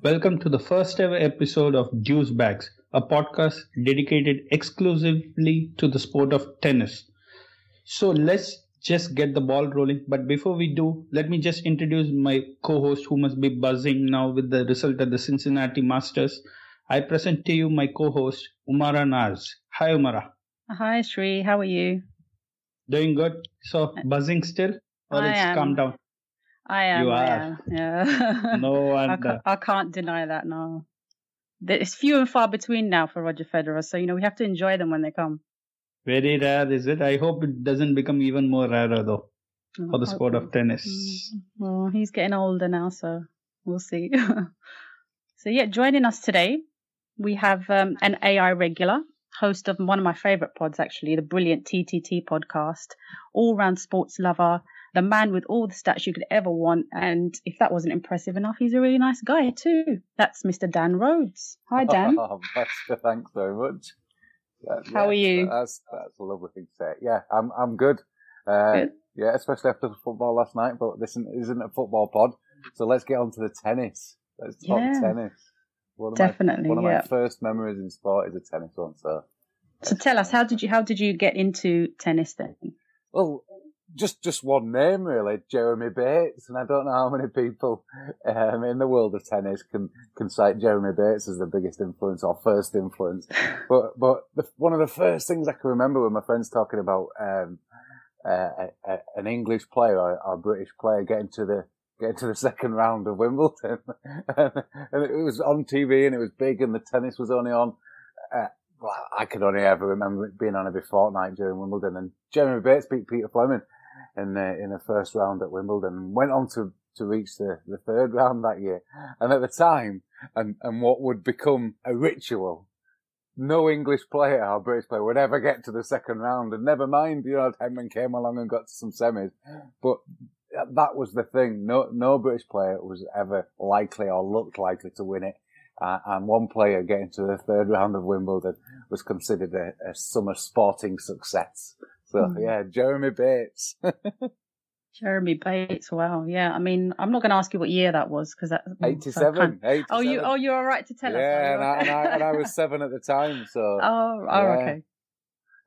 Welcome to the first ever episode of Deuce Bags, a podcast dedicated exclusively to the sport of tennis. So let's just get the ball rolling. But before we do, let me just introduce my co-host who must be buzzing now with the result at the Cincinnati Masters. I present to you my co-host, Umara Naz. Hi, Umara. Hi, Shree. How are you? Doing good. So buzzing still? Or it's calmed down? I am. You are. Yeah. No wonder. I can't deny that now. It's few and far between now for Roger Federer, so we have to enjoy them when they come. Very rare, is it? I hope it doesn't become even more rarer though for the sport of tennis. Well, he's getting older now, so we'll see. So yeah, joining us today, we have an AI regular, host of one of my favorite pods actually, the brilliant TTT podcast, all-round sports lover. The man with all the stats you could ever want. And if that wasn't impressive enough, he's a really nice guy too. That's Mr. Dan Rhodes. Hi, Dan. Thanks very much. How are you? That's a lovely thing to say. Yeah, I'm good. Good. Yeah, especially after the football last night. But this isn't a football pod. So let's get on to the tennis. Let's talk tennis. One of my first memories in sport is a tennis one. So tell us, how did you get into tennis then? Well, Just one name, really, Jeremy Bates, and I don't know how many people in the world of tennis can cite Jeremy Bates as the biggest influence or first influence. But one of the first things I can remember when my friends talking about an English player or a British player getting to the second round of Wimbledon, and it was on TV and it was big and the tennis was only on. I could only ever remember it being on every fortnight during Wimbledon, and Jeremy Bates beat Peter Fleming in the first round at Wimbledon and went on to reach the third round that year. And at the time, and what would become a ritual, no English player or British player would ever get to the second round. And never mind, Henman came along and got to some semis. But that was the thing. No British player was ever likely or looked likely to win it. And one player getting to the third round of Wimbledon was considered a summer sporting success. So, yeah, Jeremy Bates. Jeremy Bates, wow. Yeah, I mean, I'm not going to ask you what year that was. Because 87. Oh, you're all right to tell us. Yeah, and I was 7 at the time. So. Okay.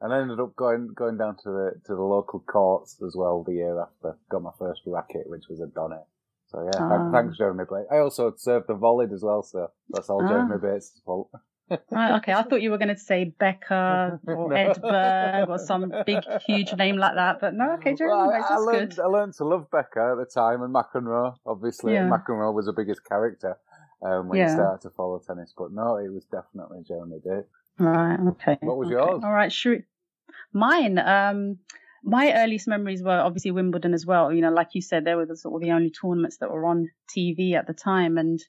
And I ended up going down to the local courts as well the year after. Got my first racket, which was a Donnet. So, yeah, thanks, Jeremy Bates. I also served the volley as well, so that's all Jeremy Bates' fault. Right, okay, I thought you were going to say Becker or Edberg or some big, huge name like that, but no, okay, Jeremy Bates is good. I learned to love Becker at the time, and McEnroe, obviously. Yeah. McEnroe was the biggest character when you started to follow tennis, but no, it was definitely Jeremy Bates. Right. Okay. What was yours? All right. Sure. Mine. My earliest memories were obviously Wimbledon as well. You know, like you said, they were the sort of the only tournaments that were on TV at the time. And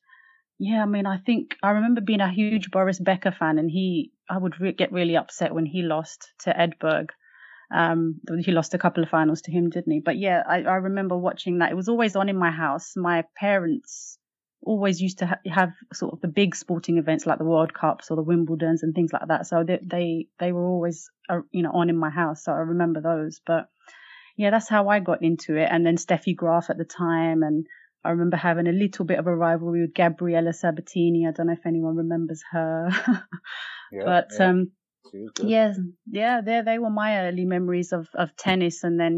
yeah, I mean, I think I remember being a huge Boris Becker fan, and I would get really upset when he lost to Edberg. He lost a couple of finals to him, didn't he? But yeah, I remember watching that. It was always on in my house. My parents always used to have sort of the big sporting events like the World Cups or the Wimbledons and things like that. So they were always, on in my house. So I remember those. But yeah, that's how I got into it. And then Steffi Graf at the time. And I remember having a little bit of a rivalry with Gabriella Sabatini. I don't know if anyone remembers her. Yeah, but yeah. They were my early memories of tennis. And then,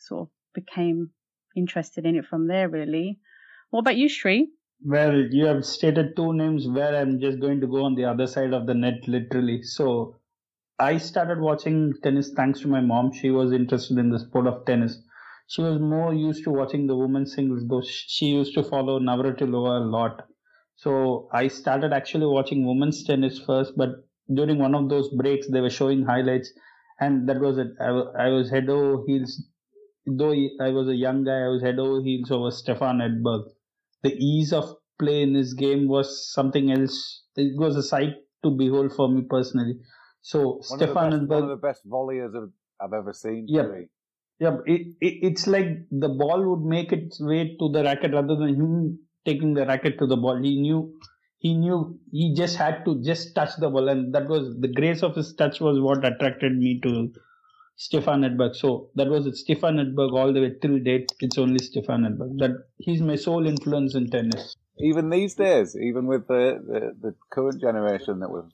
sort of became interested in it from there, really. What about you, Shree? Well, you have stated two names where I'm just going to go on the other side of the net, literally. So I started watching tennis thanks to my mom. She was interested in the sport of tennis. She was more used to watching the women's singles, though she used to follow Navratilova a lot. So I started actually watching women's tennis first, but during one of those breaks, they were showing highlights, and that was it. I was head over heels. Though I was a young guy, I was head over heels over Stefan Edberg. The ease of play in his game was something else. It was a sight to behold for me personally. So Stefan Edberg, one of the best volleys I've ever seen. Yeah, really. Yeah. It's like the ball would make its way to the racket rather than him taking the racket to the ball. He knew he just had to just touch the ball, and that was the grace of his touch was what attracted me to Stefan Edberg. So that was it. Stefan Edberg all the way till date. It's only Stefan Edberg. That he's my sole influence in tennis. Even these days, even with the current generation that we're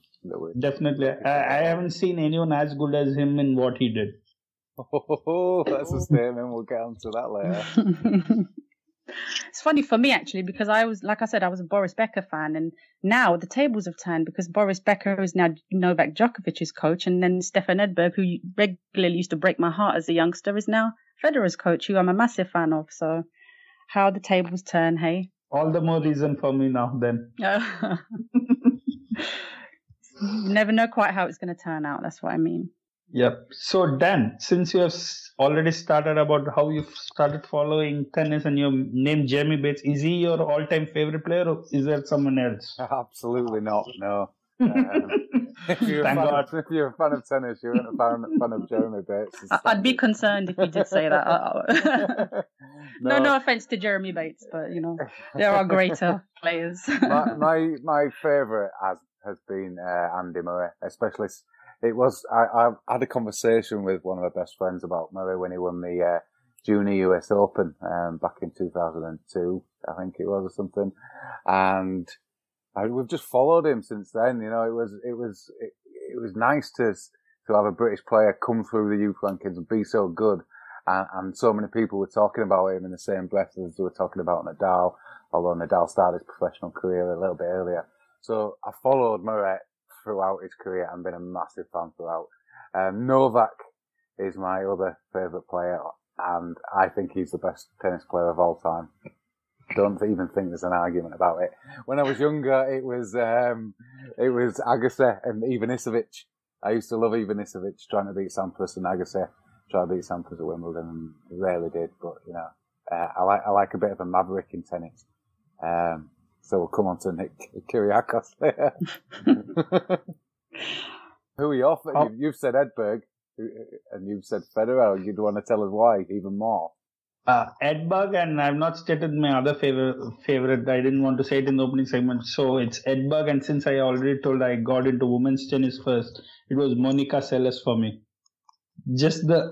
definitely. I haven't seen anyone as good as him in what he did. Oh, that's a statement. We'll get on to that later. It's funny for me actually, because I was a Boris Becker fan, and now the tables have turned because Boris Becker is now Novak Djokovic's coach, and then Stefan Edberg, who regularly used to break my heart as a youngster, is now Federer's coach, who I'm a massive fan of. So how the tables turn, hey? All the more reason for me now then. You never know quite how it's going to turn out, that's what I mean. Yep. So Dan, since you have already started about how you started following tennis and you named Jeremy Bates, is he your all-time favorite player, or is there someone else? Absolutely not. No. If you're a fan of tennis, you're not a fan of Jeremy Bates. I'd be concerned if you did say that. No offense to Jeremy Bates, but there are greater players. my favorite has been Andy Murray, especially. It was. I had a conversation with one of my best friends about Murray when he won the Junior US Open back in 2002, I think it was, or something. And we've just followed him since then. It was nice to have a British player come through the youth rankings and be so good. And so many people were talking about him in the same breath as they were talking about Nadal, although Nadal started his professional career a little bit earlier. So I followed Murray throughout his career and been a massive fan throughout. Novak is my other favourite player, and I think he's the best tennis player of all time. Don't even think there's an argument about it. When I was younger, it was Agassi and Ivanisevic. I used to love Ivanisevic trying to beat Sampras, and Agassi trying to beat Sampras at Wimbledon, and rarely did. But I like a bit of a maverick in tennis. So we'll come on to Nick Kyrgios there. Who are you off? You've said Edberg, and you've said Federer. You'd want to tell us why even more. Edberg, and I've not stated my other favorite. I didn't want to say it in the opening segment. So it's Edberg, and since I already told I got into women's tennis first, it was Monica Seles for me. Just the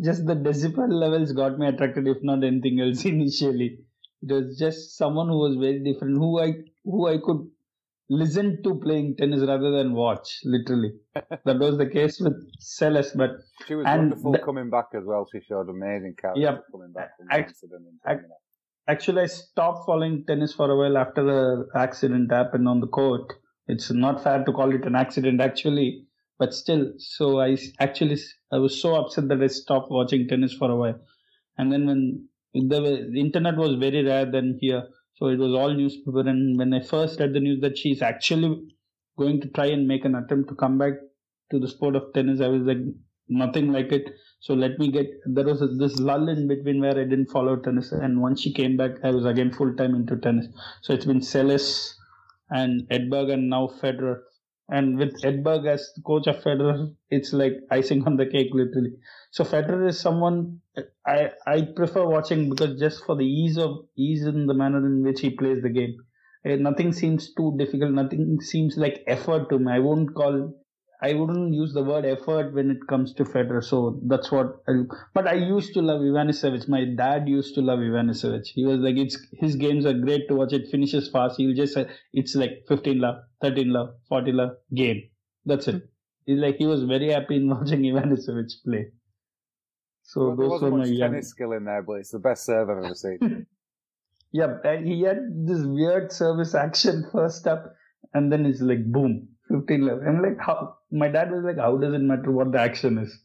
decibel levels got me attracted, if not anything else initially. It was just someone who was very different, who I could listen to playing tennis rather than watch, literally. That was the case with Seles. But she was wonderful coming back as well. She showed amazing character coming back from the accident. Actually, I stopped following tennis for a while after the accident happened on the court. It's not fair to call it an accident, actually. But still, so I was so upset that I stopped watching tennis for a while. And then when the internet was very rare then here, so it was all newspaper. And when I first read the news that she's actually going to try and make an attempt to come back to the sport of tennis. I was like, nothing like it. So let me get, there was this lull in between where I didn't follow tennis. And once she came back, I was again full time into tennis. So it's been Seles and Edberg and now Federer. And with Edberg as the coach of Federer, it's like icing on the cake, literally. So Federer is someone I prefer watching because just for the ease in the manner in which he plays the game. Nothing seems too difficult. Nothing seems like effort to me. I wouldn't use the word effort when it comes to Federer. So that's what. But I used to love Ivanisevic. My dad used to love Ivanisevic. He was like, his games are great to watch. It finishes fast. He'll just, it's like 15 love, 13 love, 40 love game. That's it. He's like, he was very happy in watching Ivanisevic play. So well, those were my tennis skill in there, but it's the best serve I've ever seen. Yeah, and he had this weird service action first up, and then it's like, boom, 15 love. I'm like, how? My dad was like, how does it matter what the action is?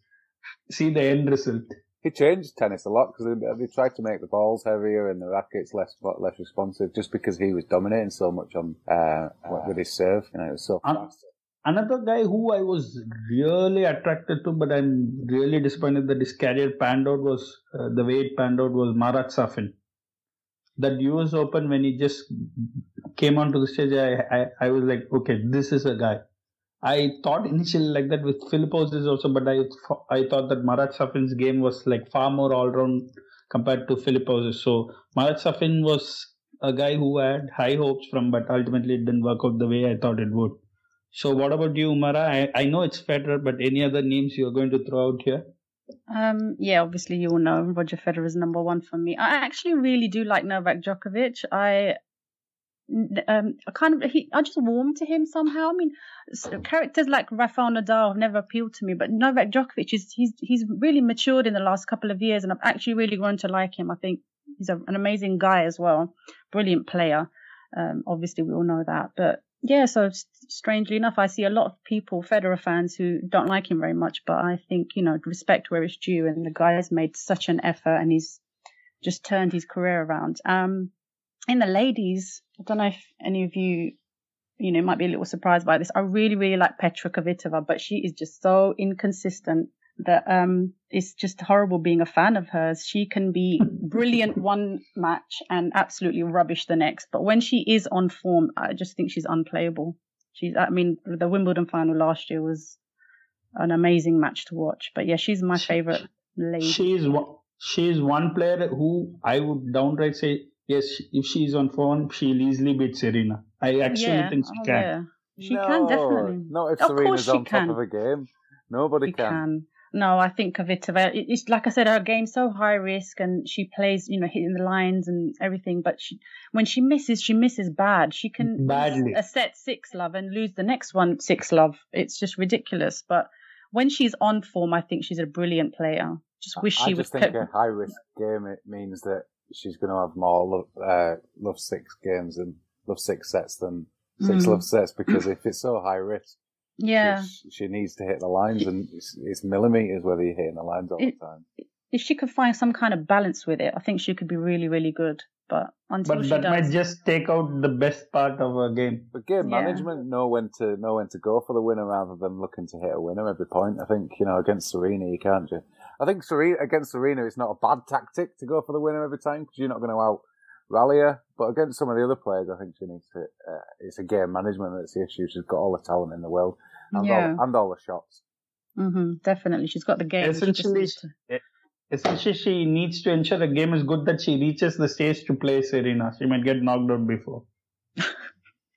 See the end result. He changed tennis a lot because they tried to make the balls heavier and the rackets less responsive just because he was dominating so much on with his serve. You know, it was so fast. Another guy who I was really attracted to, but I'm really disappointed that his career panned out was, the way it panned out was Marat Safin. That US Open, when he just came onto the stage, I was like, okay, this is a guy. I thought initially like that with Philippoussis also, but I thought that Marat Safin's game was like far more all-round compared to Philippoussis. So Marat Safin was a guy who I had high hopes from, but ultimately it didn't work out the way I thought it would. So what about you, Umara? I know it's Federer, but any other names you're going to throw out here? Yeah, obviously you all know Roger Federer is number one for me. I actually really do like Novak Djokovic. I just warm to him somehow. I mean, characters like Rafael Nadal have never appealed to me, but Novak Djokovic he's really matured in the last couple of years, and I've actually really grown to like him. I think he's an amazing guy as well, brilliant player. Obviously we all know that, but yeah. So strangely enough, I see a lot of people, Federer fans, who don't like him very much, but I think, you know, respect where it's due, and the guy has made such an effort and he's just turned his career around. In the ladies, I don't know if any of you know, might be a little surprised by this. I really, really like Petra Kvitova, but she is just so inconsistent that it's just horrible being a fan of hers. She can be brilliant one match and absolutely rubbish the next. But when she is on form, I just think she's unplayable. The Wimbledon final last year was an amazing match to watch. But yeah, she's my favorite lady. She's one player who I would downright say, yes, if she's on form, she'll easily beat Serena. I actually think she can. Yeah. She can definitely. Not if Serena's on top of her game. Nobody can. No, I think Kvitova, it's like I said, her game's so high risk, and she plays, you know, hitting the lines and everything. But when she misses bad. She can badly lose a set 6-love and lose the next one 6-love. It's just ridiculous. But when she's on form, I think she's a brilliant player. Just wish she would. I think a high risk game, it means that she's going to have more love six games and love six sets than six love sets, because if it's so high risk. Yeah, she needs to hit the lines, and it's millimeters whether you're hitting the lines all the time. If she could find some kind of balance with it, I think she could be really, really good. But that might just take out the best part of her game. But game management, know when to go for the winner rather than looking to hit a winner every point. I think, you know, against Serena, you can't just. I think against Serena, it's not a bad tactic to go for the winner every time because you're not going to out rally her. But against some of the other players, I think she needs to. It's a game management that's the issue. She's got all the talent in the world and all the shots. Mm-hmm, definitely, she's got the game. Essentially, she needs to ensure the game is good that she reaches the stage to play Serena. She might get knocked out before.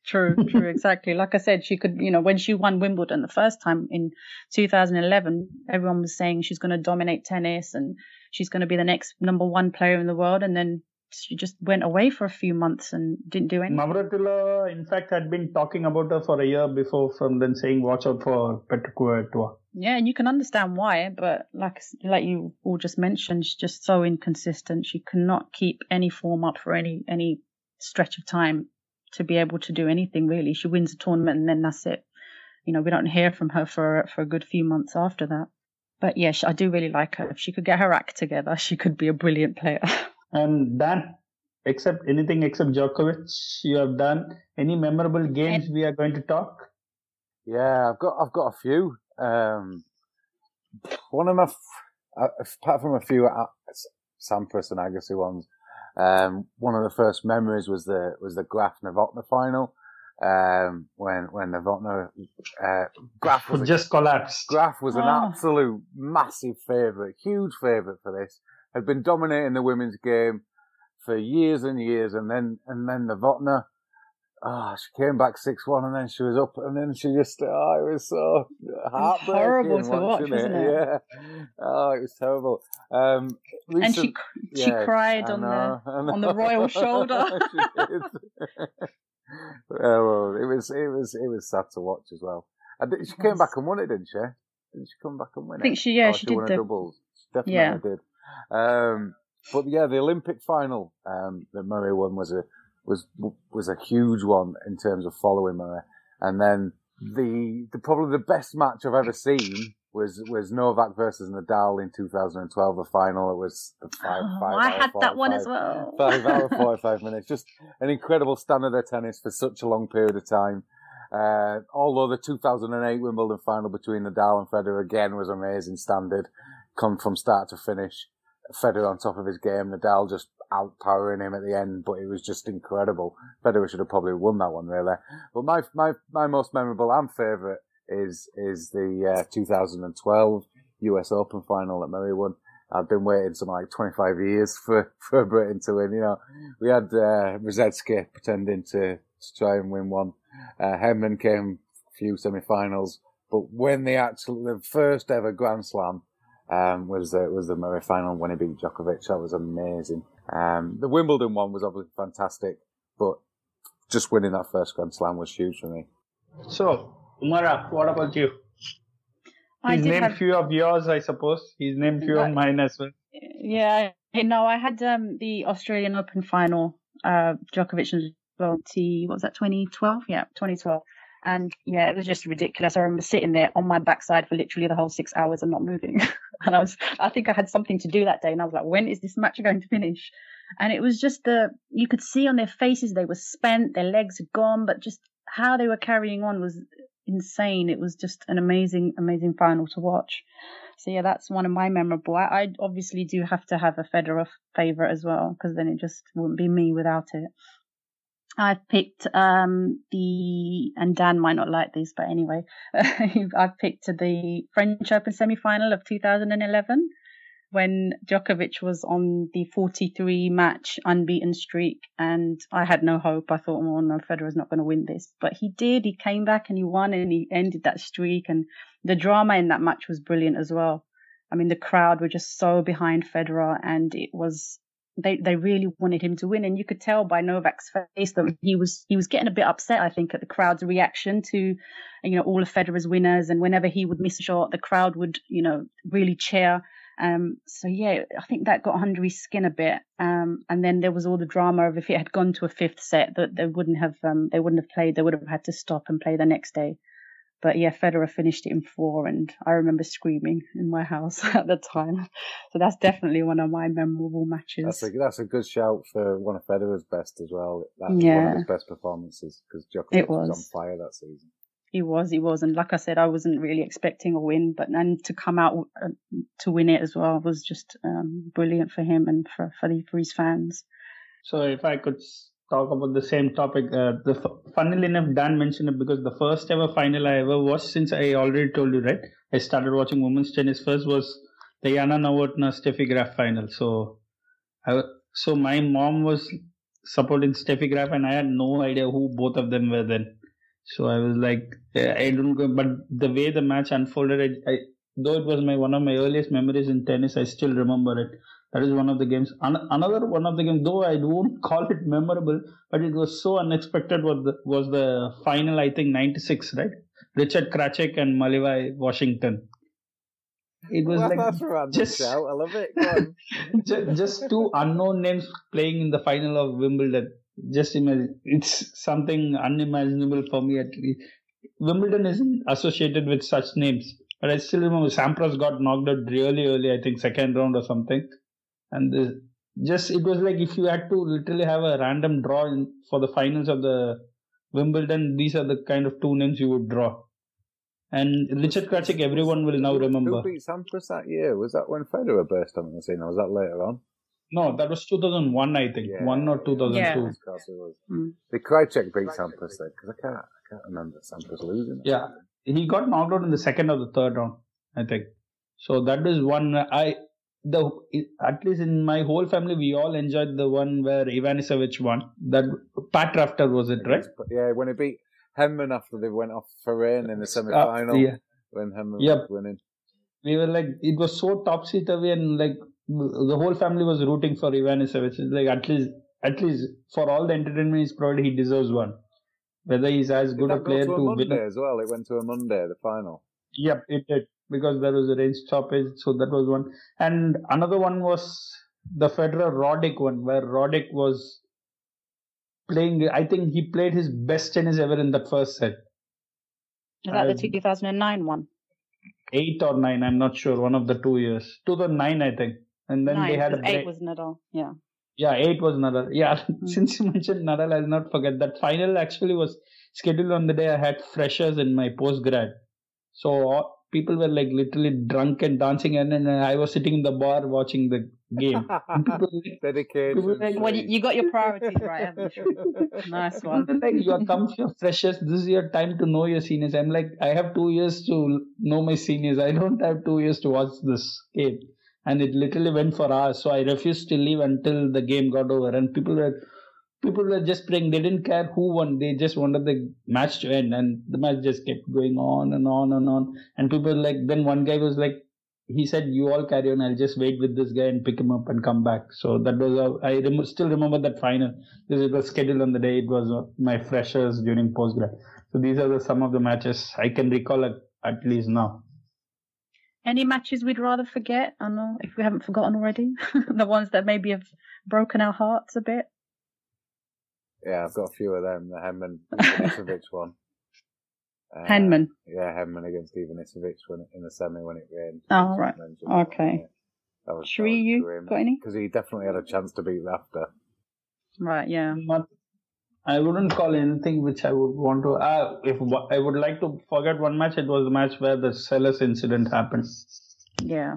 True, exactly. Like I said, she could, you know, when she won Wimbledon the first time in 2011, everyone was saying she's going to dominate tennis and she's going to be the next number one player in the world, and then she just went away for a few months and didn't do anything. Navratilova, in fact, had been talking about her for a year before, from then saying, watch out for Petra Kvitova. Yeah, and you can understand why, but like you all just mentioned, she's just so inconsistent. She cannot keep any form up for any stretch of time to be able to do anything, really. She wins a tournament and then that's it. You know, we don't hear from her for a good few months after that. But yeah, I do really like her. If she could get her act together, she could be a brilliant player. And Dan, except Djokovic, you have done any memorable games we are going to talk? Yeah, I've got a few. One of my, apart from a few Sampras and Agassi ones, one of the first memories was the Graf Novotna final, when Novotna Graf just collapsed. Graf was an absolute massive favourite, huge favourite for this. Had been dominating the women's game for years and years, and then Novotna. She came back 6-1, and then she was up, and then she just, it was so heartbreaking. Horrible to watch, wasn't it? Yeah. It was terrible. And she cried on the royal shoulder. She did. Well, it was sad to watch as well. She came back and won it, didn't she? Didn't she come back and win it? I think she, she did won the doubles. She definitely did. But yeah, the Olympic final that Murray won was a huge one in terms of following Murray. And then the probably the best match I've ever seen was Novak versus Nadal in 2012, the final. It was the five hour 45 minutes. Just an incredible standard of tennis for such a long period of time. Although the 2008 Wimbledon final between Nadal and Federer again was amazing standard, come from start to finish. Federer on top of his game, Nadal just outpowering him at the end, but it was just incredible. Federer should have probably won that one, really. But my most memorable and favourite is the 2012 US Open final that Murray won. I'd been waiting something like 25 years for Britain to win. You know, we had Rzecki pretending to try and win one. Henman came a few semi-finals, but when the first ever Grand Slam was the Murray final when he beat Djokovic. That was amazing. The Wimbledon one was obviously fantastic, but just winning that first Grand Slam was huge for me. So, Umara, what about you? He's named a few of yours, I suppose. He's named a few of mine as well. Yeah, no, I had the Australian Open final, Djokovic and Zolty, what was that, 2012? Yeah, 2012. And yeah, it was just ridiculous. I remember sitting there on my backside for literally the whole 6 hours and not moving. And I think I had something to do that day. And I was like, when is this match going to finish? And it was just you could see on their faces, they were spent, their legs had gone, but just how they were carrying on was insane. It was just an amazing, amazing final to watch. So yeah, that's one of my memorable. I obviously do have to have a Federer favorite as well, because then it just wouldn't be me without it. I've picked and Dan might not like these, but anyway, I've picked the French Open semi-final of 2011 when Djokovic was on the 43-match unbeaten streak, and I had no hope. I thought, oh no, Federer's not going to win this, but he did. He came back and he won, and he ended that streak. And the drama in that match was brilliant as well. I mean, the crowd were just so behind Federer, and it was. They really wanted him to win, and you could tell by Novak's face that he was getting a bit upset, I think, at the crowd's reaction to, you know, all of Federer's winners, and whenever he would miss a shot, the crowd would, you know, really cheer. So yeah, I think that got under his skin a bit. And then there was all the drama of if it had gone to a fifth set, that they wouldn't have played, they would have had to stop and play the next day. But yeah, Federer finished it in 4, and I remember screaming in my house at the time. So that's definitely one of my memorable matches. That's a good shout for one of Federer's best as well. That's one of his best performances, because Djokovic was on fire that season. He was. And like I said, I wasn't really expecting a win, but then to come out to win it as well was just brilliant for him and for his fans. So if I could talk about the same topic. Funnily enough, Dan mentioned it because the first ever final I ever watched, since I already told you, right? I started watching women's tennis first, was the Yana Novotna Steffi Graf final. So my mom was supporting Steffi Graf, and I had no idea who both of them were then. So I was like, I don't know. But the way the match unfolded, though it was one of my earliest memories in tennis, I still remember it. That is one of the games. Another one of the games, though I won't call it memorable, but it was so unexpected, was the final, I think, 96, right? Richard Krajicek and Malivai Washington. It was I love it. Go on. just two unknown names playing in the final of Wimbledon. Just imagine. It's something unimaginable for me, at least. Wimbledon isn't associated with such names. But I still remember Sampras got knocked out really early, I think second round or something. And it was like if you had to literally have a random draw for the finals of the Wimbledon, these are the kind of two names you would draw. And Richard Krajicek, everyone will now remember. Who beat Sampras that year? Was that when Federer burst on the scene, or was that later on? No, that was 2001, I think. Yeah. 2002. Yeah. Did Krajicek beat Sampras then? Because I can't remember Sampras losing. Yeah, he got knocked out in the second or the third round, I think. So that is one. At least in my whole family, we all enjoyed the one where Ivanisevic won. That Pat Rafter was it, right? Yeah, when he beat Henman after they went off Ferran in the semi-final. Yeah. When Henman was winning. We were like, it was so topsy-turvy, and like the whole family was rooting for Ivanisevic. It's like at least for all the entertainment he's provided, he deserves one. Whether he's as good a player to win as well. It went to a Monday, the final. Yep, it did. Because there was a range stoppage, so that was one. And another one was the Federer-Roddick one, where Roddick was playing, I think he played his best tennis ever in that first set. Is that the 2009 one? 8 or 9, I'm not sure, one of the 2 years. 2009, I think. And then they had a break. 8 was Nadal, yeah. Yeah, 8 was Nadal. Yeah, since you mentioned Nadal, I'll not forget. That final actually was scheduled on the day I had freshers in my post-grad. So people were like literally drunk and dancing, and then I was sitting in the bar watching the game. Well, you got your priorities right, haven't you? Nice one. Like, you come for your freshers, this is your time to know your seniors. I'm like, I have 2 years to know my seniors. I don't have 2 years to watch this game. And it literally went for hours. So I refused to leave until the game got over. And people were just praying. They didn't care who won. They just wanted the match to end. And the match just kept going on and on and on. And people were like, then one guy was like, he said, you all carry on. I'll just wait with this guy and pick him up and come back. So that was how I still remember that final. Because it was scheduled on the day. It was my freshers during postgrad. So these are some of the matches I can recall at least now. Any matches we'd rather forget? I don't know if we haven't forgotten already. The ones that maybe have broken our hearts a bit. Yeah, I've got a few of them. The Henman-Ivanisevic one. Henman? Yeah, Henman against Ivanisevic in the semi when it rained. Oh, right. Okay. Shree, you got any? Because he definitely had a chance to beat Rafter. Right, yeah. But I wouldn't call anything which I would want to... if I would like to forget one match, it was the match where the Seles incident happened. Yeah.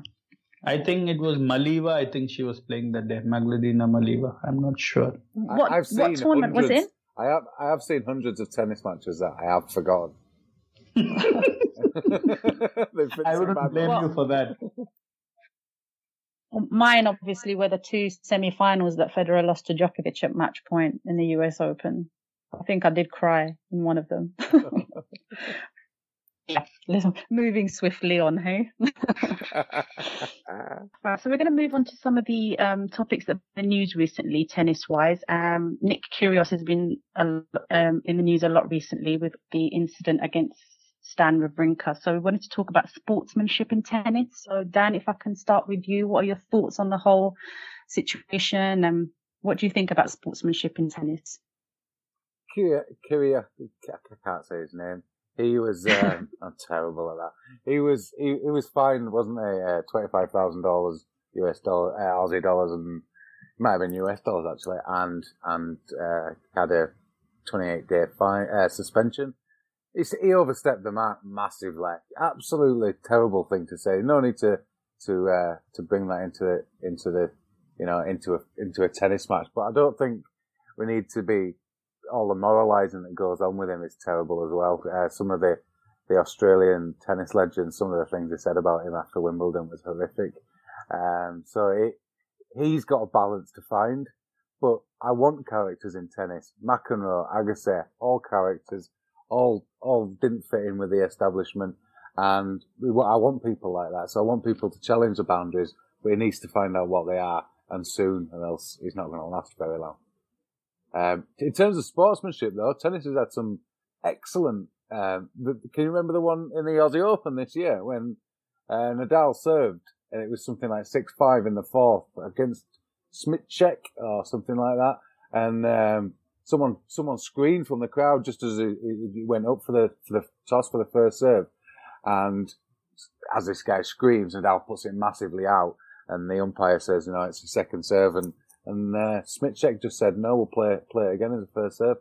I think it was Maliva. I think she was playing that day. Magdalena Maliva. I'm not sure. What tournament was it? I have seen hundreds of tennis matches that I have forgotten. I wouldn't blame you for that. Mine, obviously, were the two semi-finals that Federer lost to Djokovic at match point in the US Open. I think I did cry in one of them. Yeah, moving swiftly on, hey? Right, so we're going to move on to some of the topics that have been in the news recently, tennis-wise. Nick Kyrgios has been in the news a lot recently with the incident against Stan Wawrinka. So we wanted to talk about sportsmanship in tennis. So, Dan, if I can start with you, what are your thoughts on the whole situation, and what do you think about sportsmanship in tennis? Kyrgios, I can't say his name. He was, I'm terrible at that. He was fined, wasn't he? $25,000 US dollars, Aussie dollars, and might have been US dollars actually, and had a 28-day fine suspension. He overstepped the mark massively. Absolutely terrible thing to say. No need to bring that into a tennis match. But I don't think we need to be. All the moralising that goes on with him is terrible as well. Some of the Australian tennis legends, some of the things they said about him after Wimbledon was horrific. So he's got a balance to find. But I want characters in tennis. McEnroe, Agassi, all characters, all didn't fit in with the establishment. And I want people like that. So I want people to challenge the boundaries, but he needs to find out what they are, and soon, or else he's not going to last very long. In terms of sportsmanship, though, tennis has had some excellent... can you remember the one in the Aussie Open this year when Nadal served, and it was something like 6-5 in the fourth against Smicek or something like that, and someone screamed from the crowd just as he went up for the toss for the first serve, and as this guy screams, Nadal puts it massively out, and the umpire says, you know, it's a second serve, and Smicek just said, no, we'll play it again as a first serve.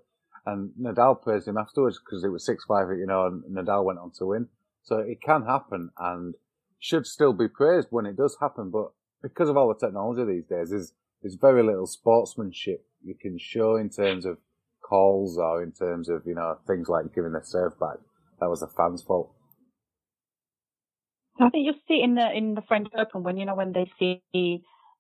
And Nadal praised him afterwards because it was 6-5, you know, and Nadal went on to win. So it can happen and should still be praised when it does happen. But because of all the technology these days, there's very little sportsmanship you can show in terms of calls or in terms of, you know, things like giving the serve back. That was the fans' fault. I think you'll see in the French Open when, you know, when they see,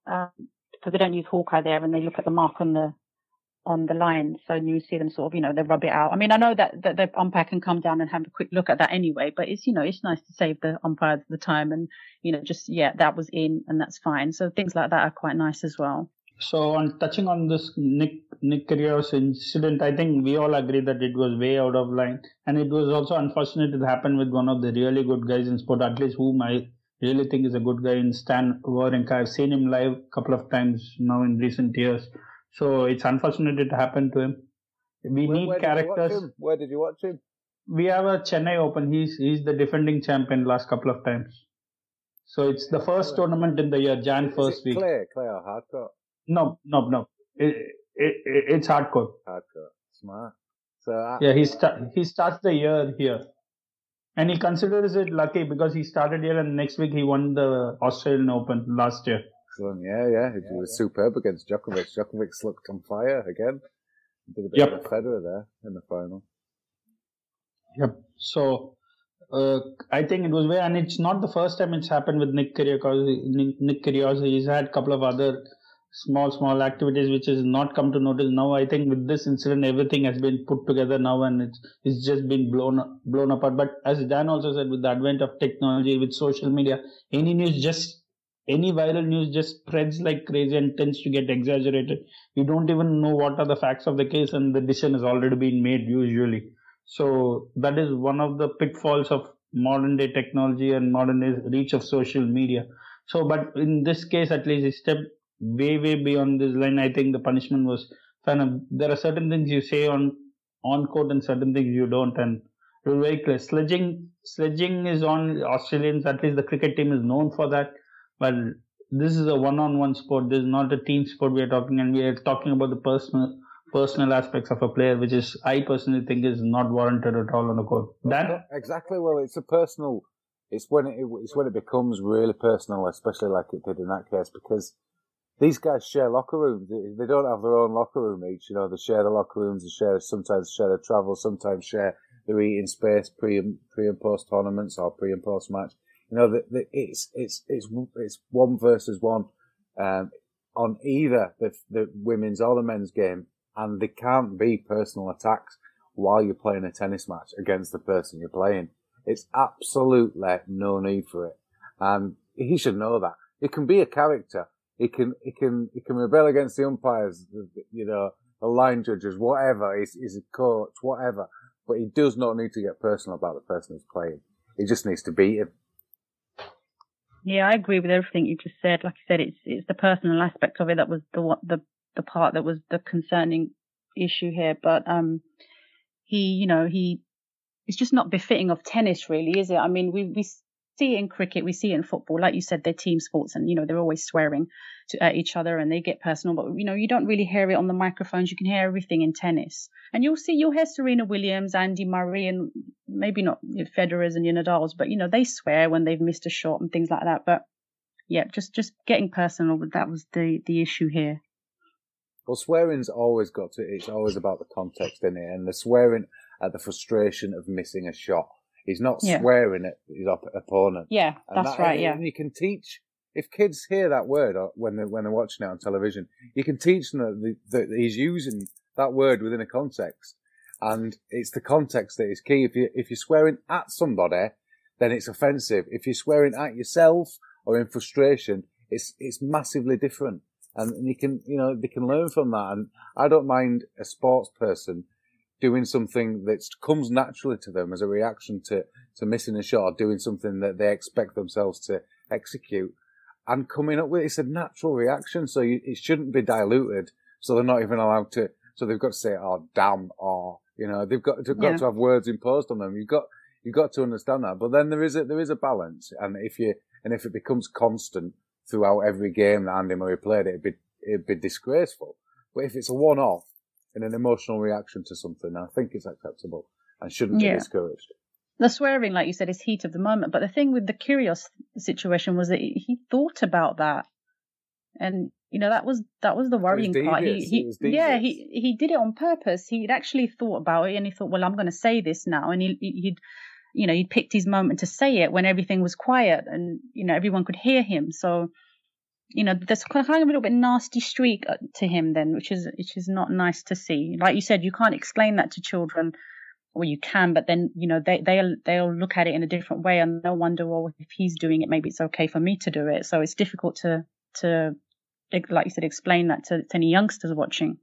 because they don't use Hawkeye there, and they look at the mark on the line, so you see them sort of, you know, they rub it out. I mean, I know that the umpire can come down and have a quick look at that anyway, but it's, you know, it's nice to save the umpire the time and, you know, just, yeah, that was in and that's fine. So things like that are quite nice as well. So on touching on this Nick Kyrgios incident, I think we all agree that it was way out of line, and it was also unfortunate it happened with one of the really good guys in sport, at least whom I really think is a good guy in Stan Wawrinka. I've seen him live a couple of times now in recent years. So it's unfortunate it happened to him. Where need characters. Where did you watch him? We have a Chennai Open. He's the defending champion last couple of times. So it's the first tournament in the year, first week. Clay or hardcore? No. It's hardcore. Hardcore, smart. So he starts the year here, and he considers it lucky because he started here and next week he won the Australian Open last year. Excellent. He was superb against Djokovic. Djokovic looked on fire again. He did a bit of a Federer there in the final. Yep. So I think it was way, and it's not the first time it's happened with Nick Kyrgios. Nick Kyrgios, he's had a couple of other small activities which has not come to notice. Now I think with this incident everything has been put together now, and it's just been blown apart. But as Dan also said, with the advent of technology, with social media, any viral news just spreads like crazy and tends to get exaggerated. You don't even know what are the facts of the case, and the decision has already been made usually. So that is one of the pitfalls of modern day technology and modern day reach of social media. So, but in this case, at least it stepped way beyond this line. I think the punishment was fun. There are certain things you say on court and certain things you don't, and it was very clear. Sledging is on Australians, at least the cricket team is known for that. But this is a one-on-one sport. This is not a team sport we are talking, and we are talking about the personal aspects of a player, which is, I personally think, is not warranted at all on the court. Dan? Exactly. Well, it's a personal. It's when it becomes really personal, especially like it did in that case, because these guys share locker rooms. They don't have their own locker room each. You know, they share the locker rooms. They sometimes share their travel. Sometimes share their eating space pre and post tournaments or pre and post match. You know, it's one versus one on either the women's or the men's game, and there can't be personal attacks while you're playing a tennis match against the person you're playing. It's absolutely no need for it, and he should know that. It can be a character. He can rebel against the umpires, you know, the line judges, whatever. He's a coach, whatever. But he does not need to get personal about the person he's playing. He just needs to beat him. Yeah, I agree with everything you just said. Like I said, it's the personal aspect of it that was the part that was the concerning issue here. But it's just not befitting of tennis, really, is it? I mean, we see it in cricket, we see it in football. Like you said, they're team sports, and you know they're always swearing at each other, and they get personal. But you know, you don't really hear it on the microphones. You can hear everything in tennis, and you'll hear Serena Williams, Andy Murray, and maybe not Federer's and Nadal's, but you know they swear when they've missed a shot and things like that. But yeah, just getting personal, that was the issue here. Well, swearing's always got to. It's always about the context in it, and the swearing at the frustration of missing a shot. He's not swearing at his opponent. Yeah, that's right. Yeah, and you can teach. If kids hear that word when they're watching it on television, you can teach them that he's using that word within a context, and it's the context that is key. If you're swearing at somebody, then it's offensive. If you're swearing at yourself or in frustration, it's massively different, and they can learn from that. And I don't mind a sports person doing something that comes naturally to them as a reaction to missing a shot, or doing something that they expect themselves to execute, and coming up with it's a natural reaction. So it shouldn't be diluted. So they're not even allowed to. So they've got to say, "Oh, damn!" or you know, they've got to have words imposed on them. You've got to understand that. But then there is a balance, and if it becomes constant throughout every game that Andy Murray played, it'd be disgraceful. But if it's a one-off, in an emotional reaction to something, I think it's acceptable and shouldn't be discouraged. The swearing, like you said, is heat of the moment. But the thing with the Kyrgios situation was that he thought about that, and you know that was the worrying part. He did it on purpose. He'd actually thought about it, and he thought, well, I'm going to say this now, and he'd picked his moment to say it when everything was quiet and you know everyone could hear him. So you know there's kind of a little bit nasty streak to him then, which is not nice to see. Like you said, you can't explain that to children. Well, you can, but then, you know, they'll look at it in a different way and they'll wonder, well, if he's doing it, maybe it's okay for me to do it. So it's difficult to like you said, explain that to any youngsters watching.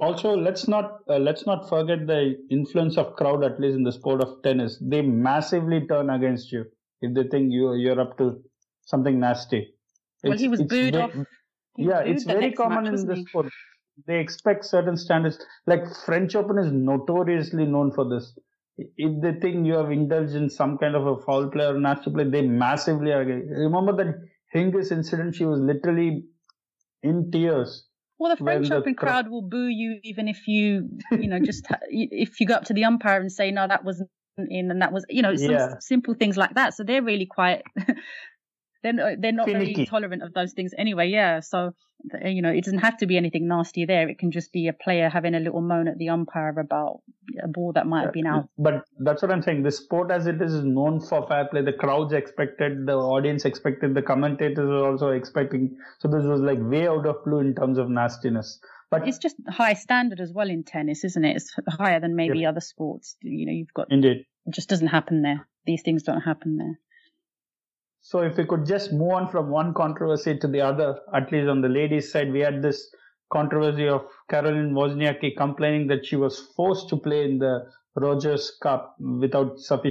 Also, let's not forget the influence of crowd, at least in the sport of tennis. They massively turn against you if they think you're up to something nasty. Well, he was booed off. Yeah, it's very common in the sport. They expect certain standards. Like French Open is notoriously known for this. If they think you have indulged in some kind of a foul play or nasty play, they massively argue. Remember that Hingis incident? She was literally in tears. Well, the French Open crowd will boo you even if you just if you go up to the umpire and say no, that wasn't in, and that was simple things like that. So they're really quiet. They're not very really tolerant of those things anyway, yeah. So, you know, it doesn't have to be anything nasty there. It can just be a player having a little moan at the umpire about a ball that might have been out. But that's what I'm saying. The sport as it is known for fair play. The crowds expected, the audience expected, the commentators were also expecting. So this was like way out of blue in terms of nastiness. But it's just high standard as well in tennis, isn't it? It's higher than maybe other sports. You know, you've got... Indeed. It just doesn't happen there. These things don't happen there. So if we could just move on from one controversy to the other, at least on the ladies' side, we had this controversy of Caroline Wozniacki complaining that she was forced to play in the Rogers Cup without sufficient.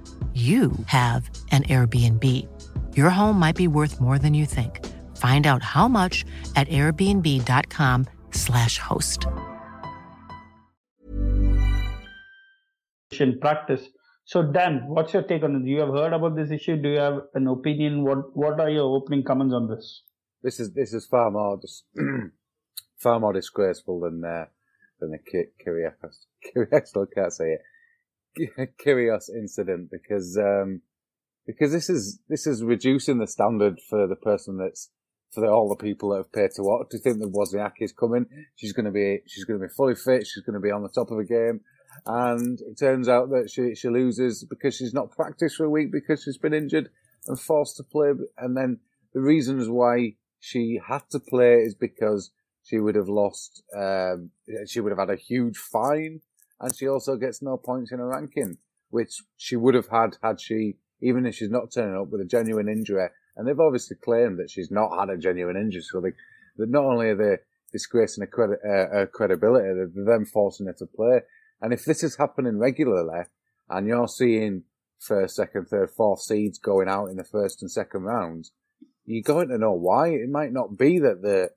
you have an Airbnb. Your home might be worth more than you think. Find out how much at airbnb.com/host. In practice. So Dan, what's your take on it? You have heard about this issue. Do you have an opinion? What are your opening comments on this? This is far more disgraceful than the Kyrgios incident, because this is reducing the standard for the person all the people that have paid to watch. Do you think that Wozniacki is coming? She's going to be fully fit. She's going to be on the top of the game, and it turns out that she loses because she's not practiced for a week because she's been injured and forced to play. And then the reasons why she had to play is because she would have lost. She would have had a huge fine. And she also gets no points in her ranking, which she would have had she, even if she's not turning up with a genuine injury. And they've obviously claimed that she's not had a genuine injury. So that not only are they disgracing her credibility, they're then forcing her to play. And if this is happening regularly, and you're seeing first, second, third, fourth seeds going out in the first and second rounds, you're going to know why. It might not be that the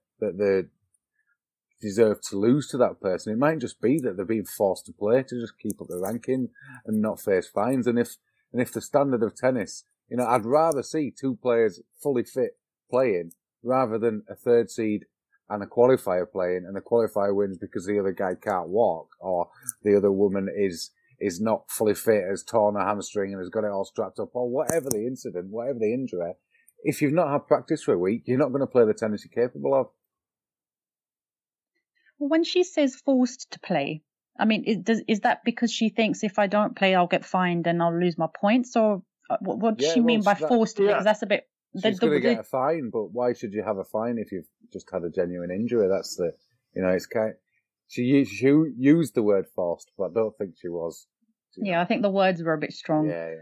deserve to lose to that person. It might just be that they're being forced to play to just keep up the ranking and not face fines. And if the standard of tennis, you know, I'd rather see two players fully fit playing rather than a third seed and a qualifier playing, and the qualifier wins because the other guy can't walk, or the other woman is not fully fit, has torn her hamstring and has got it all strapped up, or whatever the incident, whatever the injury. If you've not had practice for a week, you're not going to play the tennis you're capable of. When she says forced to play, I mean, is that because she thinks if I don't play, I'll get fined and I'll lose my points? Or what does she mean by forced to play? Because that's a bit... She's going to get a fine, but why should you have a fine if you've just had a genuine injury? That's the, you know, it's kind of, she used the word forced, but I don't think she was. Yeah, I think the words were a bit strong. Yeah.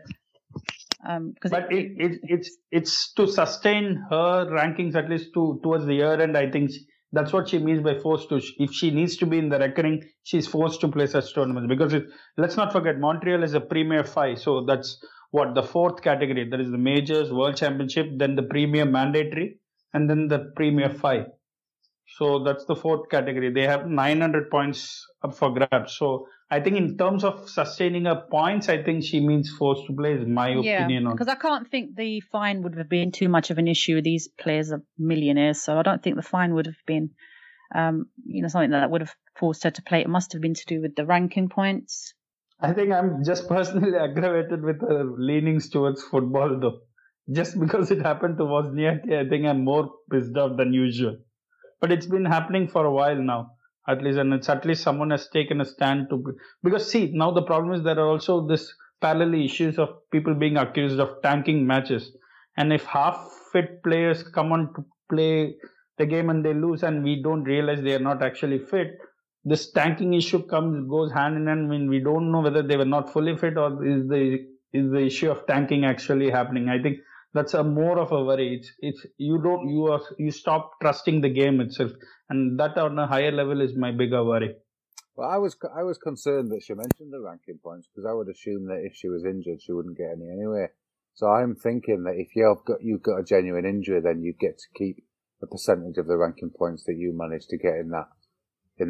But it's to sustain her rankings at least towards the year end. I think that's what she means by forced to. If she needs to be in the reckoning, she's forced to play such tournaments because let's not forget Montreal is a Premier 5, so that's. What, the fourth category? There is the Majors, World Championship, then the Premier Mandatory, and then the Premier 5. So that's the fourth category. They have 900 points up for grabs. So I think in terms of sustaining her points, I think she means forced to play is my opinion. Yeah, because I can't think the fine would have been too much of an issue. These players are millionaires, so I don't think the fine would have been something that would have forced her to play. It must have been to do with the ranking points. I think I'm just personally aggravated with her leanings towards football, though. Just because it happened to Wozniacki, I think I'm more pissed off than usual. But it's been happening for a while now, at least. And it's at least someone has taken a stand to... Because, see, now the problem is there are also this parallel issues of people being accused of tanking matches. And if half-fit players come on to play the game and they lose and we don't realize they are not actually fit... This tanking issue goes hand in hand when we don't know whether they were not fully fit or is the issue of tanking actually happening. I think that's a more of a worry. You stop trusting the game itself, and that on a higher level is my bigger worry. Well, I was concerned that she mentioned the ranking points because I would assume that if she was injured, she wouldn't get any anyway. So I'm thinking that if you've got a genuine injury, then you get to keep a percentage of the ranking points that you managed to get in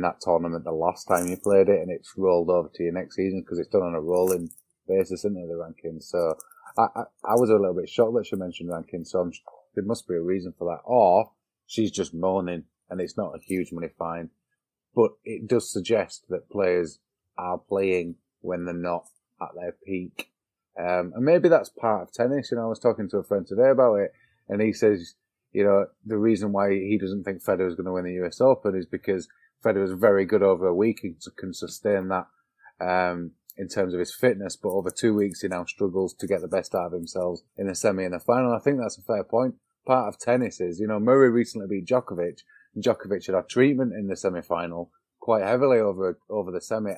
that tournament the last time you played it, and it's rolled over to your next season because it's done on a rolling basis, isn't it, the rankings? So I was a little bit shocked that she mentioned rankings, so there must be a reason for that. Or she's just moaning and it's not a huge money fine. But it does suggest that players are playing when they're not at their peak. And maybe that's part of tennis. You know, I was talking to a friend today about it, and he says, you know, the reason why he doesn't think Federer is going to win the US Open is because Federer was very good over a week and can sustain that in terms of his fitness, but over 2 weeks he now struggles to get the best out of himself in the semi and the final. I think that's a fair point. Part of tennis is, you know, Murray recently beat Djokovic, and Djokovic had had treatment in the semi-final quite heavily over the semi.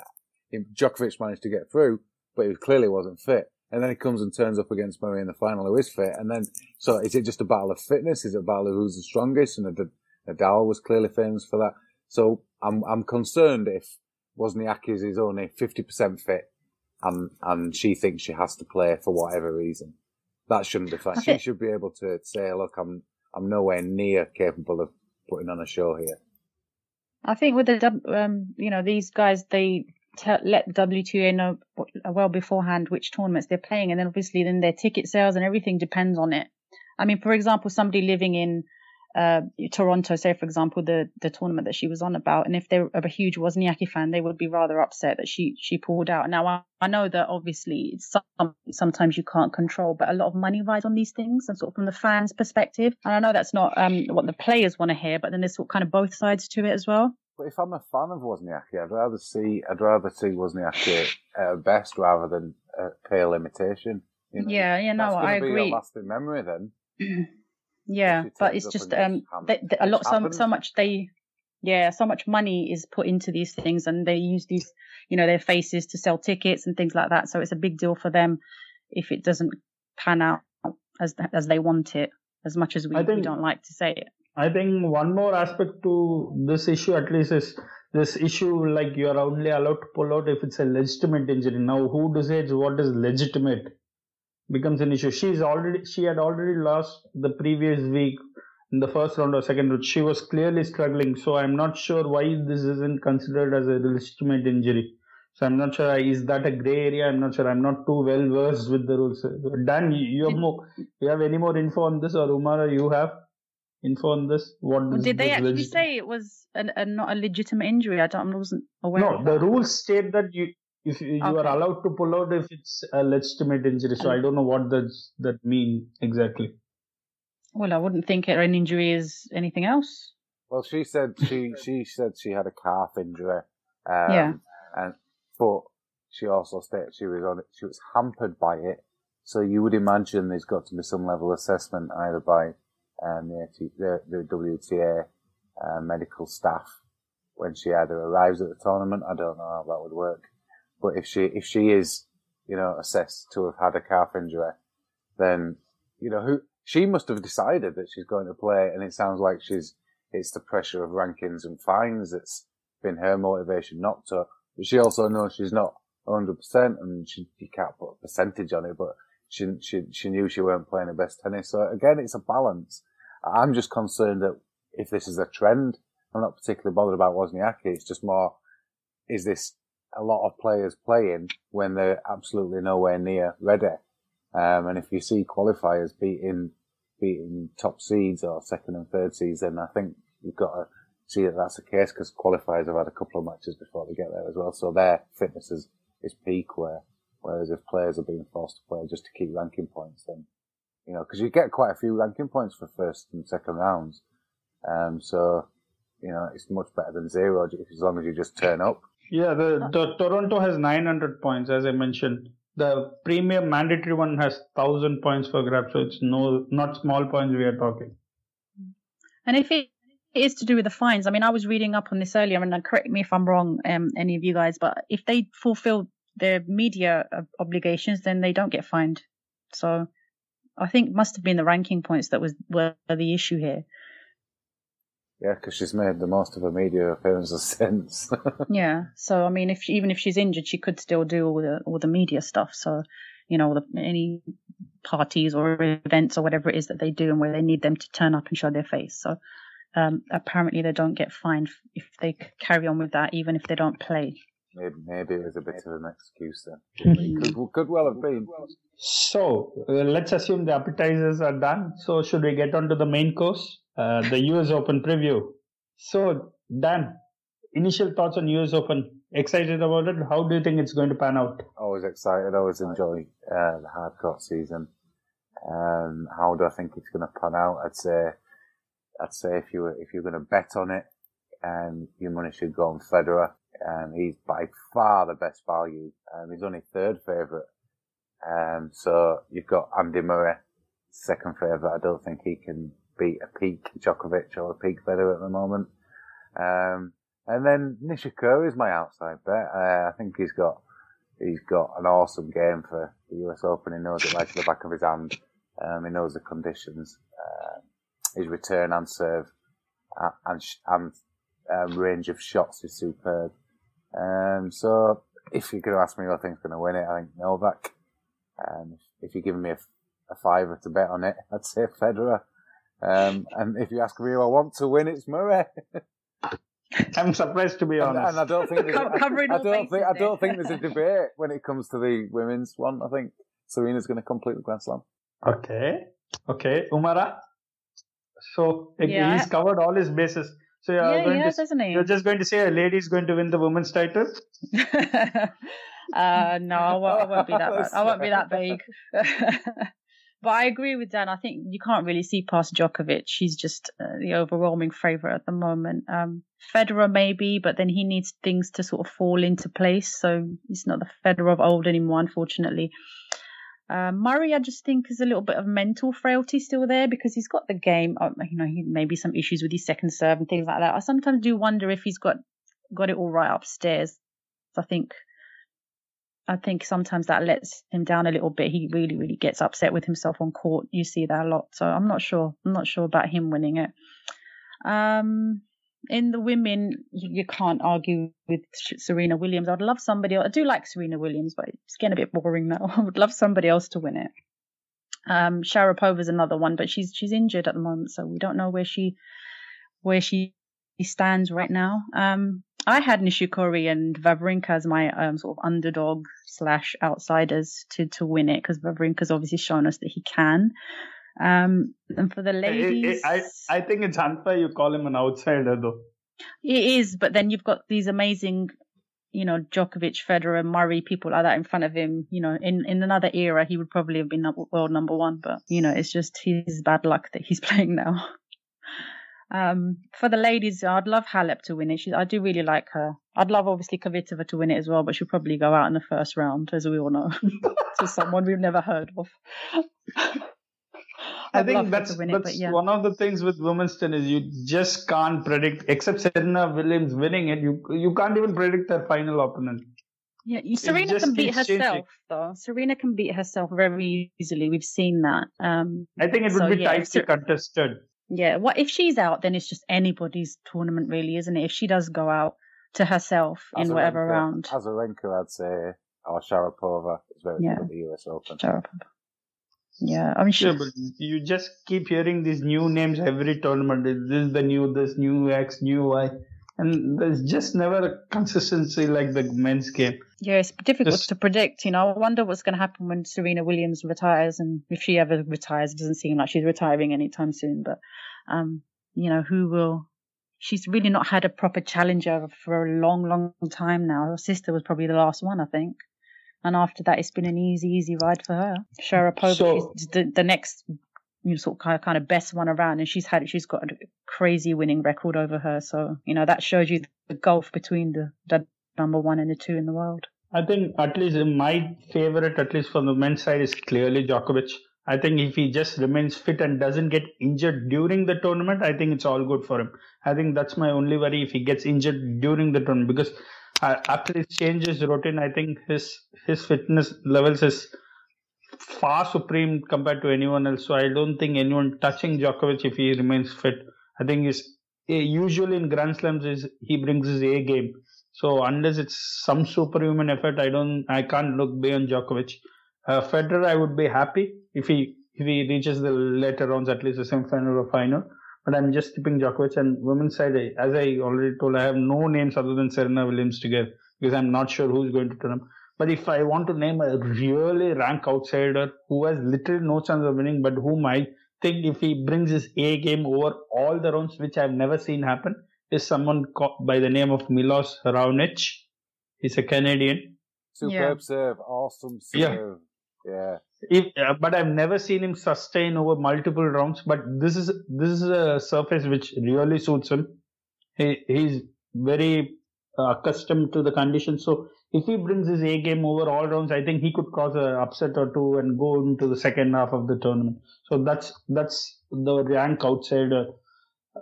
Djokovic managed to get through, but he clearly wasn't fit. And then he comes and turns up against Murray in the final, who is fit. And then, so is it just a battle of fitness? Is it a battle of who's the strongest? And Nadal was clearly famous for that. So I'm concerned if Wozniacki is only 50% fit and she thinks she has to play for whatever reason. That shouldn't be fair. She should be able to say, look, I'm nowhere near capable of putting on a show here. I think with the these guys, they let WTA know well beforehand which tournaments they're playing, and then obviously then their ticket sales and everything depends on it. I mean, for example, somebody living in Toronto, say for example the tournament that she was on about, and if they're a huge Wozniacki fan, they would be rather upset that she pulled out. Now I know that obviously it's sometimes you can't control, but a lot of money rides on these things, and sort of from the fans' perspective, and I know that's not what the players want to hear, but then there's sort of kind of both sides to it as well. But if I'm a fan of Wozniacki, I'd rather see Wozniacki at her best rather than a pale imitation. You know? I agree. That's going to be a lasting memory then. Yeah, but it's just a lot. So much money is put into these things, and they use these, you know, their faces to sell tickets and things like that. So it's a big deal for them if it doesn't pan out as they want it. As much as we don't like to say it. I think one more aspect to this issue, at least, is this issue like you are only allowed to pull out if it's a legitimate injury. Now, who decides what is legitimate? Becomes an issue. She had already lost the previous week in the first round or second round. She was clearly struggling, so I'm not sure why this isn't considered as a legitimate injury. So I'm not sure, is that a grey area? I'm not sure. I'm not too well versed with the rules. Dan, you have any more info on this, or Umara, you have info on this? Did they actually say it was not a legitimate injury? I wasn't aware. No, the rules state that you are allowed to pull out if it's a legitimate injury. So I don't know what that means exactly. Well, I wouldn't think an injury is anything else. Well, she said she had a calf injury. But she also stated she was hampered by it. So you would imagine there's got to be some level of assessment either by the WTA medical staff when she either arrives at the tournament. I don't know how that would work. But if she is, assessed to have had a calf injury, then she must have decided that she's going to play. And it sounds like it's the pressure of rankings and fines that's been her motivation not to. But she also knows she's not 100%, and you can't put a percentage on it, but she knew she weren't playing her best tennis. So again, it's a balance. I'm just concerned that if this is a trend, I'm not particularly bothered about Wozniacki. It's just more, is this a lot of players playing when they're absolutely nowhere near ready? And if you see qualifiers beating top seeds or second and third seeds, then I think you've got to see that that's the case, because qualifiers have had a couple of matches before they get there as well, so their fitness is peak, whereas if players are being forced to play just to keep ranking points, then, because you get quite a few ranking points for first and second rounds, so, it's much better than zero as long as you just turn up. Yeah, the Toronto has 900 points, as I mentioned. The premium mandatory one has 1,000 points for grabs, so it's not small points we are talking. And if it is to do with the fines. I mean, I was reading up on this earlier, and correct me if I'm wrong, any of you guys, but if they fulfill their media obligations, then they don't get fined. So I think it must have been the ranking points that were the issue here. Yeah, because she's made the most of her media appearances since. Yeah, so I mean, even if she's injured, she could still do all the media stuff. So, any parties or events or whatever it is that they do, and where they need them to turn up and show their face. So. Apparently they don't get fined if they carry on with that, even if they don't play. Maybe it was a bit of an excuse then. Could well have been. So, let's assume the appetizers are done. So, should we get on to the main course? The US Open preview. So, Dan, initial thoughts on US Open. Excited about it? How do you think it's going to pan out? Always excited. Always enjoy the hard court season. How do I think it's going to pan out? I'd say if you're going to bet on it, your money should go on Federer. He's by far the best value. He's only third favourite. So you've got Andy Murray, second favourite. I don't think he can beat a peak Djokovic or a peak Federer at the moment. And then Nishikori is my outside bet. I think he's got an awesome game for the US Open. He knows it right to the back of his hand. He knows the conditions. His return and serve and range of shots is superb. So if you're going to ask me who I think's going to win it, I think Novak. If you're giving me a fiver to bet on it, I'd say Federer. And if you ask me who I want to win, it's Murray. I'm surprised, to be honest. And I don't think I don't think there's a debate when it comes to the women's one. I think Serena's going to complete the Grand Slam. Okay, Umara. So he's covered all his bases. So you're just going to say a lady's going to win the women's title? No, I won't be that bad. I won't be that vague. But I agree with Dan. I think you can't really see past Djokovic. He's just the overwhelming favourite at the moment. Federer maybe, but then he needs things to sort of fall into place. So he's not the Federer of old anymore, unfortunately. Murray, I just think, is a little bit of mental frailty still there, because he's got the game. He may be some issues with his second serve and things like that. I sometimes do wonder if he's got it all right upstairs. So I think sometimes that lets him down a little bit. He really, really gets upset with himself on court. You see that a lot. So I'm not sure about him winning it. In the women, you can't argue with Serena Williams. I'd love somebody else. I do like Serena Williams, but it's getting a bit boring now. I would love somebody else to win it. Sharapova's another one, but she's injured at the moment, so we don't know where she stands right now. I had Nishikori and Vavrinka as my sort of underdog / outsiders to win it, because Vavrinka's obviously shown us that he can. And for the ladies, I think it's unfair you call him an outsider, though. It is, but then you've got these amazing, Djokovic, Federer, Murray, people like that in front of him. In another era, he would probably have been world number one, but it's just his bad luck that he's playing now. For the ladies, I'd love Halep to win it. I do really like her. I'd love, obviously, Kvitova to win it as well, but she'll probably go out in the first round, as we all know, to someone we've never heard of. I think that's one of the things with women's tennis. You just can't predict, except Serena Williams winning it. You can't even predict their final opponent. Yeah, Serena can beat herself, though. Serena can beat herself very easily. We've seen that. I think it would be tightly contested. Yeah, if she's out, then it's just anybody's tournament, really, isn't it? If she does go out to herself in whatever round. Azarenka, I'd say, or Sharapova is very good at the US Open. Sharapova. Yeah, I'm sure. But you just keep hearing these new names every tournament. This is the new this, new X, new Y. And there's just never a consistency like the men's game. Yeah, it's difficult to predict. I wonder what's going to happen when Serena Williams retires, and if she ever retires. It doesn't seem like she's retiring anytime soon. But, who will... She's really not had a proper challenger for a long, long time now. Her sister was probably the last one, I think. And after that, it's been an easy ride for her. Sharapova is the next kind of best one around, and she's got a crazy winning record over her. So that shows you the gulf between the number one and the two in the world. I think at least my favorite, at least from the men's side, is clearly Djokovic. I think if he just remains fit and doesn't get injured during the tournament, I think it's all good for him. I think that's my only worry, if he gets injured during the tournament, because after he changes routine, I think his fitness levels is far supreme compared to anyone else. So I don't think anyone touching Djokovic if he remains fit. I think usually in Grand Slams he brings his A game. So unless it's some superhuman effort, I can't look beyond Djokovic. Federer, I would be happy if he reaches the later rounds, at least the semi-final or final. But I'm just tipping Djokovic. And women's side, as I already told, I have no names other than Serena Williams to give, because I'm not sure who's going to turn up. But if I want to name a really rank outsider who has literally no chance of winning, but whom I think if he brings his A game over all the rounds, which I've never seen happen, is someone by the name of Milos Raonic. He's a Canadian. Superb serve. Awesome serve. Yeah. But I've never seen him sustain over multiple rounds. But this is a surface which really suits him. He's very accustomed to the conditions. So if he brings his A game over all rounds, I think he could cause an upset or two and go into the second half of the tournament. So that's the rank outsider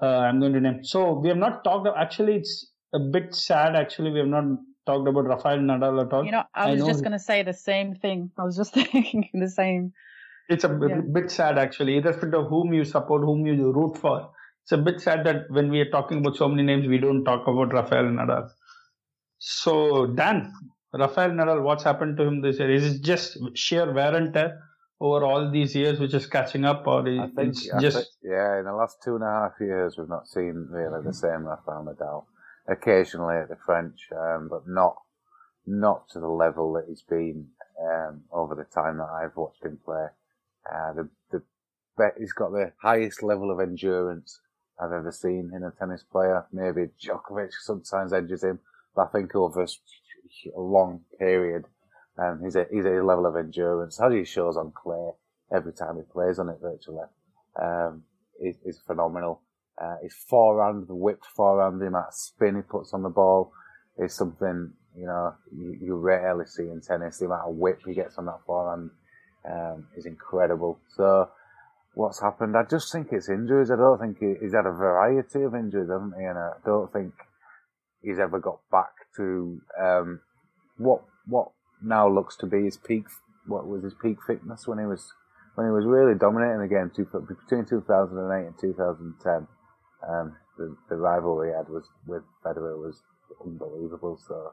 I'm going to name. So we have not talked. Actually, it's a bit sad. Actually, we have not talked about Rafael Nadal at all. I was just going to say the same thing. I was just thinking the same. It's a bit sad, actually, irrespective of whom you support, whom you root for. It's a bit sad that when we are talking about so many names, we don't talk about Rafael Nadal. So, Dan, Rafael Nadal, what's happened to him this year? Is it just sheer wear and tear over all these years which is catching up? Or in the last 2.5 years, we've not seen really the same Rafael Nadal. Occasionally at the French, but not to the level that he's been over the time that I've watched him play. He's got the highest level of endurance I've ever seen in a tennis player. Maybe Djokovic sometimes edges him, but I think over a long period, he's a level of endurance, as he shows on clay every time he plays on it virtually, is phenomenal. His forehand, the whipped forehand, the amount of spin he puts on the ball is something, you rarely see in tennis. The amount of whip he gets on that forehand is incredible. So what's happened? I just think it's injuries. I don't think he's had a variety of injuries, haven't he? And I don't think he's ever got back to what now looks to be his peak. What was his peak fitness when he was really dominating the game between 2008 and 2010? The rivalry he had with Federer was unbelievable. So,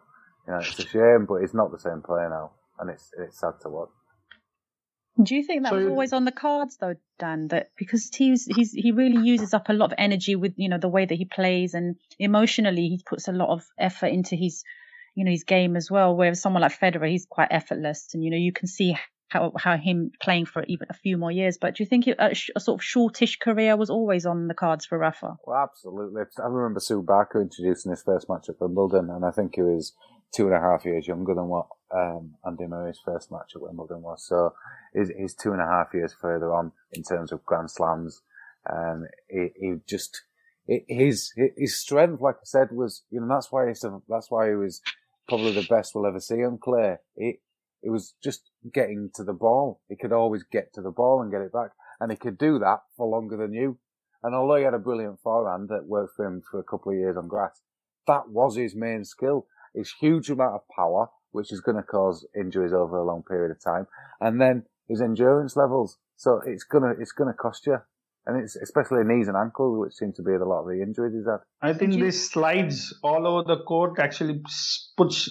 it's a shame, but it's not the same player now, and it's sad to watch. Do you think that was always on the cards, though, Dan? That because he really uses up a lot of energy with, you know, the way that he plays, and emotionally he puts a lot of effort into his, you know, his game as well. Whereas someone like Federer, he's quite effortless, and you know you can see how him playing for even a few more years. But do you think a sort of shortish career was always on the cards for Rafa? Well, absolutely. I remember Sue Barker introducing his first match at Wimbledon, and I think he was 2.5 years younger than what Andy Murray's first match at Wimbledon was. So he's 2.5 years further on in terms of Grand Slams. His strength, like I said, was, you know, that's why he was probably the best we'll ever see on clay. It was just getting to the ball. He could always get to the ball and get it back, and he could do that for longer than you. And although he had a brilliant forehand that worked for him for a couple of years on grass, that was his main skill. His huge amount of power, which is going to cause injuries over a long period of time, and then his endurance levels. So it's gonna cost you, and it's especially knees and ankles, which seem to be a lot of the injuries he's had. I think these slides all over the court actually puts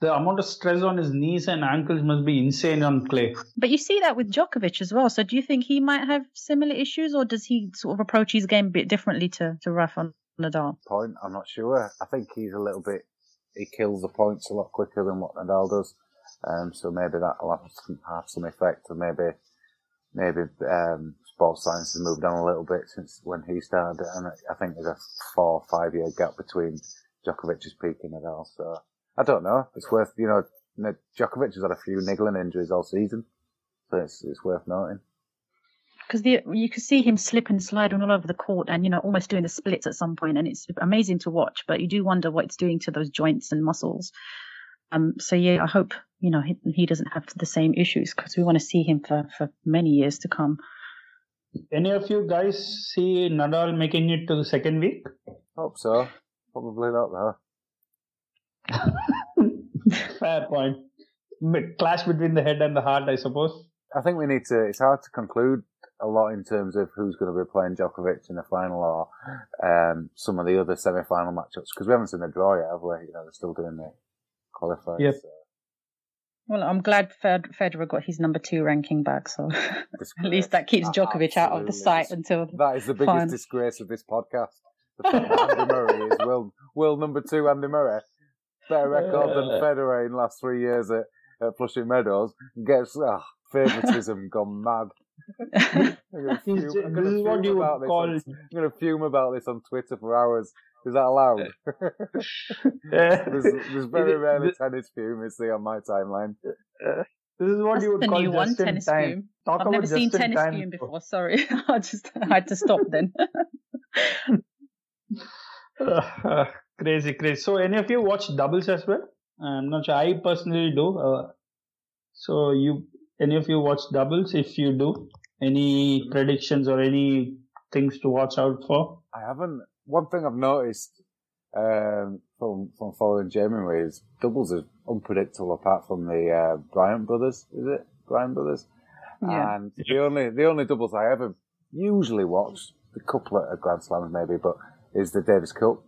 the amount of stress on his knees and ankles must be insane on clay. But you see that with Djokovic as well. So do you think he might have similar issues, or does he sort of approach his game a bit differently to Rafa Nadal? Point, I'm not sure. I think he's a little bit. He kills the points a lot quicker than what Nadal does, so maybe that'll have some effect, or maybe sports science has moved on a little bit since when he started, and I think there's a 4 or 5 year gap between Djokovic's peak and Nadal. So I don't know. It's worth, you know, Djokovic has had a few niggling injuries all season, so it's worth noting. Because you could see him slip and slide all over the court, and you know, almost doing the splits at some point, and it's amazing to watch. But you do wonder what it's doing to those joints and muscles. So yeah, I hope, you know, he doesn't have the same issues, because we want to see him for many years to come. Any of you guys see Nadal making it to the second week? Hope so. Probably not though. Fair point. Clash between the head and the heart, I suppose. I think we need to. It's hard to conclude a lot in terms of who's going to be playing Djokovic in the final, or some of the other semi-final matchups, because we haven't seen a draw yet, have we? You know, they're still doing the qualifiers. Yep. So. Well, I'm glad Federer got his number 2 ranking back, so at least that keeps Djokovic out of the sight until that is the biggest disgrace of this podcast. The fact that Andy Murray is world number 2. Andy Murray, better record than Federer in the last 3 years at Flushing Meadows. Gets favouritism gone mad. I'm going to fume about this on Twitter for hours. Is that allowed? There's very rarely tennis fume you see on my timeline. This is what you would call just in time. I've never seen tennis fume before. Sorry, I just had to stop then. Crazy. So, any of you watch doubles as well? I'm not sure. I personally do. Any of you watch doubles? If you do, any predictions or any things to watch out for? I haven't. One thing I've noticed from following Jeremy is doubles are unpredictable, apart from the Bryan brothers. Is it Bryan brothers? Yeah. And the only doubles I ever usually watch, the couplet of Grand Slams maybe, but is the Davis Cup.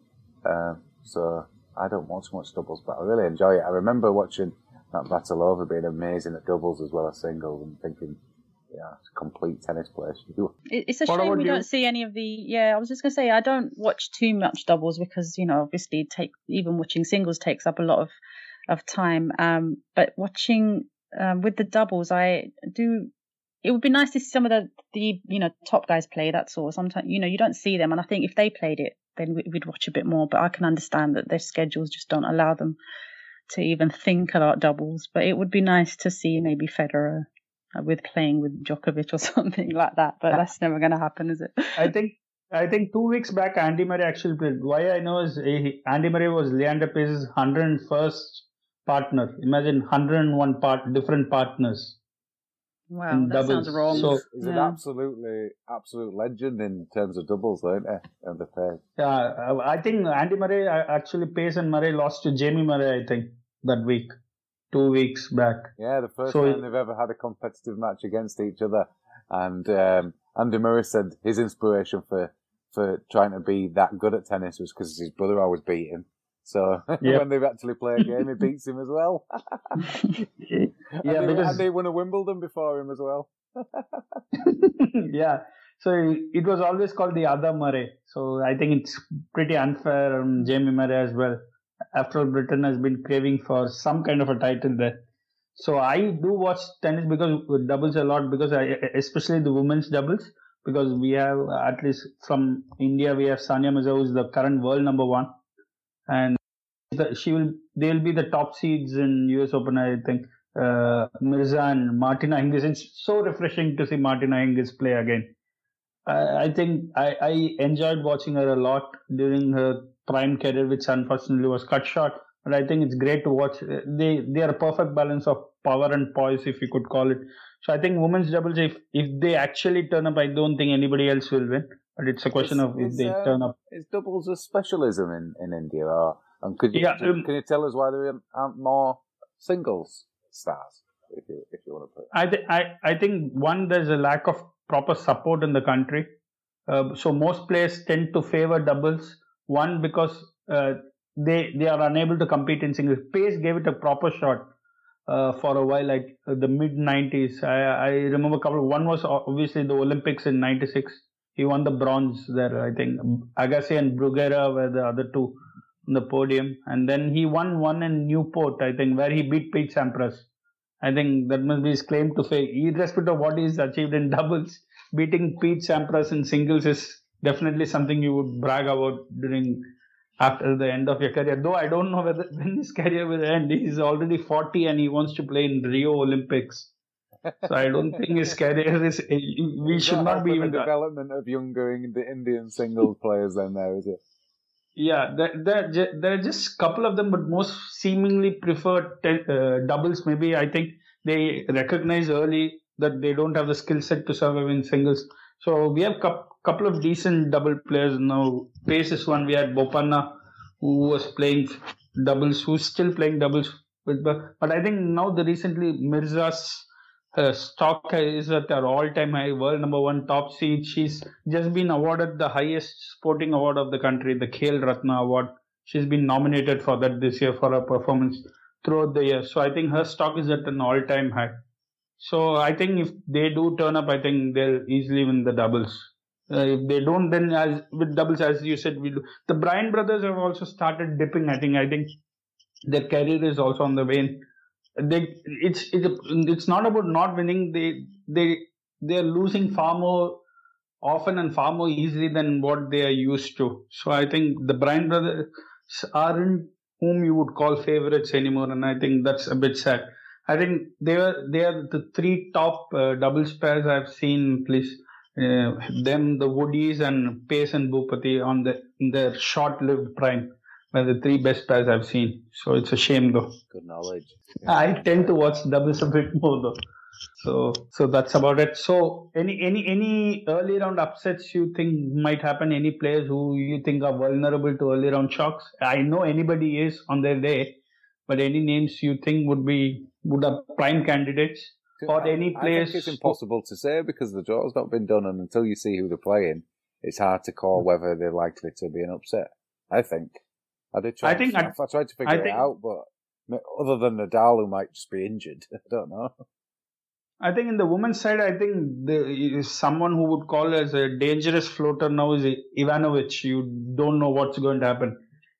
So I don't watch much doubles, but I really enjoy it. I remember watching that battle over being amazing at doubles as well as singles, and thinking, yeah, it's a complete tennis place. It's a shame we don't see any of the. Yeah, I was just gonna say I don't watch too much doubles because, you know, obviously even watching singles takes up a lot of time. But watching with the doubles, I do. It would be nice to see some of the you know top guys play. That's all. Sometimes, you know, you don't see them, and I think if they played it, then we'd watch a bit more. But I can understand that their schedules just don't allow them to even think about doubles, but it would be nice to see maybe Federer with playing with Djokovic or something like that. But that's never going to happen, is it? I think 2 weeks back Andy Murray actually played. Why I know is Andy Murray was Leander Paes' 101st partner. Imagine 101 different partners. Wow, that sounds wrong. So he's an absolute legend in terms of doubles, isn't he? And the pair. Yeah, I think Andy Murray actually Paes and Murray lost to Jamie Murray, I think, that week, 2 weeks back. Yeah, the first time they've ever had a competitive match against each other. And Andy Murray said his inspiration for trying to be that good at tennis was because his brother always beat him. So when they've actually played a game, he beats him as well. Yeah, and they won a Wimbledon before him as well. Yeah. So it was always called the other Murray. So I think it's pretty unfair on Jamie Murray as well. After all, Britain has been craving for some kind of a title there. So I do watch tennis because doubles a lot, because especially the women's doubles, because we have, at least from India, we have Sania Mirza, who is the current world number one, and they'll be the top seeds in US Open, I think. Mirza and Martina Hingis. It's so refreshing to see Martina Hingis play again. I think I enjoyed watching her a lot during her prime career, which unfortunately was cut short. But I think it's great to watch. They are a perfect balance of power and poise, if you could call it. So I think women's doubles, if they actually turn up, I don't think anybody else will win. But it's a question of if they turn up. Is doubles a specialism in India? Can you tell us why there aren't more singles stars, if you want to put it? I think, one, there's a lack of proper support in the country. So most players tend to favour doubles. One, because they are unable to compete in singles. Pace gave it a proper shot for a while, like the mid-90s. I remember a couple. One was obviously the Olympics in 96. He won the bronze there, I think. Agassi and Bruguera were the other two on the podium. And then he won one in Newport, I think, where he beat Pete Sampras. I think that must be his claim to fame. Irrespective of what he's achieved in doubles, beating Pete Sampras in singles is definitely something you would brag about after the end of your career. Though I don't know when his career will end. He's already 40 and he wants to play in Rio Olympics. So I don't think his career is... We should not be even... The development of younger Indian singles players then there, is it? Yeah, there are just a couple of them, but most seemingly prefer doubles. Maybe I think they recognize early that they don't have the skill set to survive in singles. So we have couple of decent double players now. Pace is one. We had Bopanna, who was playing doubles, who's still playing doubles with. But I think now recently Mirza's stock is at her all-time high, world number one, top seed. She's just been awarded the highest sporting award of the country, the Khel Ratna Award. She's been nominated for that this year for her performance throughout the year. So I think her stock is at an all-time high. So I think if they do turn up, I think they'll easily win the doubles. If they don't, then with doubles, as you said, we do. The Bryan brothers have also started dipping. I think their career is also on the wane. It's not about not winning. They're losing far more often and far more easily than what they are used to. So I think the Bryan brothers aren't whom you would call favourites anymore, and I think that's a bit sad. I think they are the three top doubles pairs I've seen, at least them, the Woodies and Pace and Bhupati in their short-lived prime. Well, the three best pairs I've seen. So it's a shame though. Good knowledge. Yeah. I tend to watch doubles a bit more though. So that's about it. So any early round upsets you think might happen? Any players who you think are vulnerable to early round shocks? I know anybody is on their day, but any names you think would be prime candidates? Or any players? I think it's impossible to say because the draw's not been done, and until you see who they're playing, it's hard to call whether they're likely to be an upset, I think. I tried to figure it out, but other than Nadal, who might just be injured, I don't know. I think in the women's side, I think someone who would call as a dangerous floater now is Ivanovic. You don't know what's going to happen.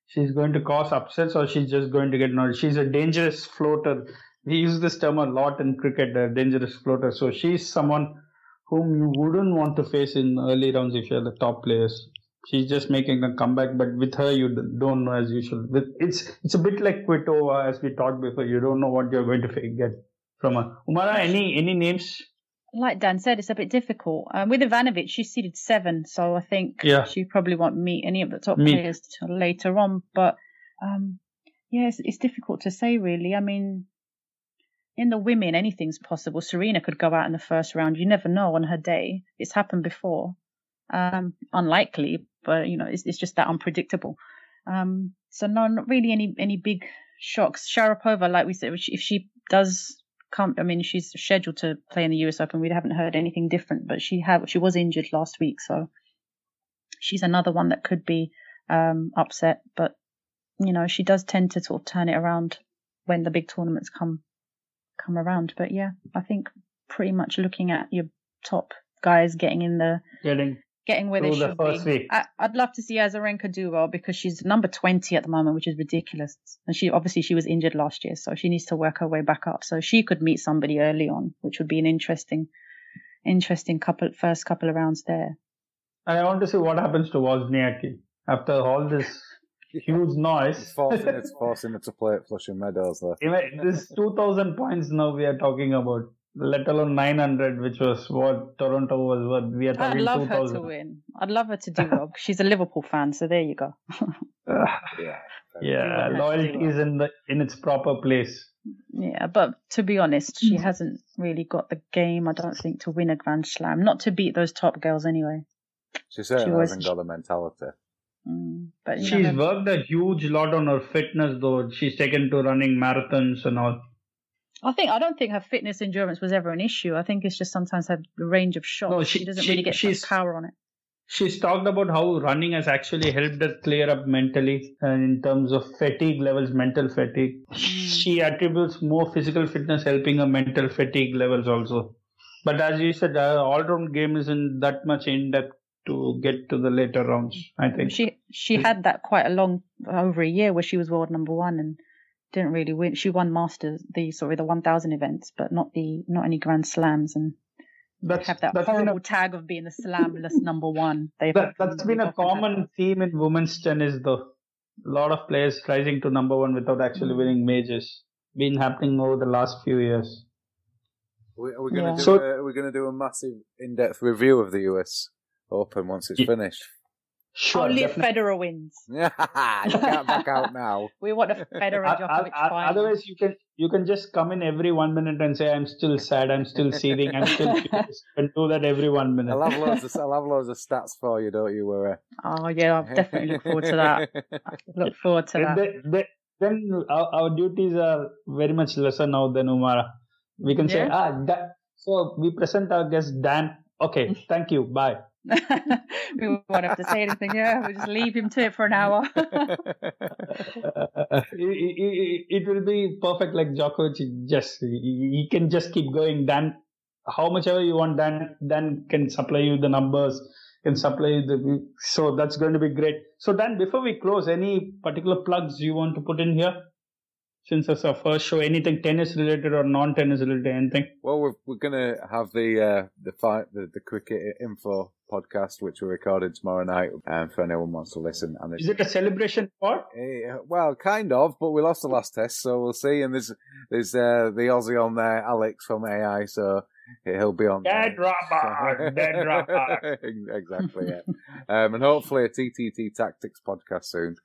She's going to cause upsets, or she's just going to get annoyed. She's a dangerous floater. We use this term a lot in cricket, a dangerous floater. So she's someone whom you wouldn't want to face in early rounds if you're the top players. She's just making a comeback, but with her, you don't know as usual. It's a bit like Kvitova, as we talked before. You don't know what you're going to get from her. Umara, any names? Like Dan said, it's a bit difficult. With Ivanovic, she's seeded 7, so I think she probably won't meet any of the top players later on. But it's difficult to say, really. I mean, in the women, anything's possible. Serena could go out in the first round. You never know on her day. It's happened before. Unlikely, but it's just that unpredictable. So no, not really any big shocks. Sharapova, like we said, if she does come, I mean, she's scheduled to play in the US Open. We haven't heard anything different, but she was injured last week, so she's another one that could be upset. But she does tend to sort of turn it around when the big tournaments come come around. But yeah, I think pretty much looking at your top guys getting in the getting where they should be. I'd love to see Azarenka do well because she's number 20 at the moment, which is ridiculous. And she was injured last year, so she needs to work her way back up. So she could meet somebody early on, which would be an interesting first couple of rounds there. And I want to see what happens to Wozniacki after all this huge noise. It's forcing it to play at Flushing Meadows there. This 2,000 points now we are talking about, let alone 900, which was what Toronto was worth. We are talking 2,000. I'd love her to win. I'd love her to do well. She's a Liverpool fan, so there you go. Yeah, loyalty is in its proper place. Yeah, but to be honest, she hasn't really got the game, I don't think, to win a Grand Slam. Not to beat those top girls anyway. She certainly hasn't got the mentality. But she's worked a huge lot on her fitness, though. She's taken to running marathons and all. I don't think her fitness endurance was ever an issue. I think it's just sometimes her range of shots. No, she doesn't really get much power on it. She's talked about how running has actually helped her clear up mentally and in terms of fatigue levels, mental fatigue. She attributes more physical fitness helping her mental fatigue levels also. But as you said, her all-round game isn't that much in-depth to get to the later rounds, I think. She had that quite a long, over a year, where she was world number one and didn't really win. She won Masters, the 1,000 events, but not any Grand Slams. And that's horrible tag of being the slamless number one. That's been a common theme in women's tennis, though. A lot of players rising to number one without actually winning majors. Been happening over the last few years. We're going to do a massive in-depth review of the US Open once it's finished. Sure, only if Federer wins. Yeah, you can't back out now. We want a Federer Djokovic final. Otherwise, you can just come in every 1 minute and say, I'm still sad, I'm still seething, I'm still curious. And do that every 1 minute. I'll have loads of stats for you, don't you worry. Oh yeah, I definitely look forward to that. Then our duties are very much lesser now than Umara. We can say, so we present our guest Dan. Okay, thank you, bye. We won't have to say anything. Yeah, we'll just leave him to it for an hour. It will be perfect, like Djokovic. He can just keep going. Dan, how much ever you want, Dan can supply you the numbers, can supply you the. So that's going to be great. So Dan, before we close, any particular plugs you want to put in here? Since it's our first show, anything tennis related or non-tennis related, anything? Well, we're gonna have the cricket info podcast, which we're recording tomorrow night, and for anyone wants to listen. And is it a celebration part? Well, kind of, but we lost the last test, so we'll see. And there's the Aussie on there, Alex from AI, so he'll be on. Dead rubber. Exactly. Yeah. And hopefully a TTT Tactics podcast soon.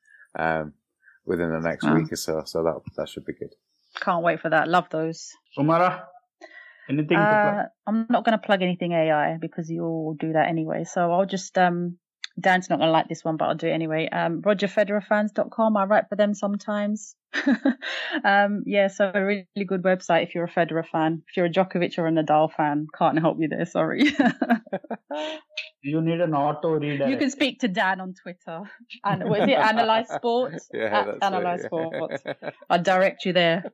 Within the next week or so, that should be good. Can't wait for that. Love those. Umara, anything to plug? I'm not going to plug anything AI because you all do that anyway. So I'll just Dan's not going to like this one, but I'll do it anyway. RogerFedererFans.com. I write for them sometimes. So a really good website if you're a Federer fan. If you're a Djokovic or a Nadal fan, can't help you there. Sorry. You need an auto reader. You can speak to Dan on Twitter. And what is it? Analyze Sports? Analyze Sports. I'll direct you there.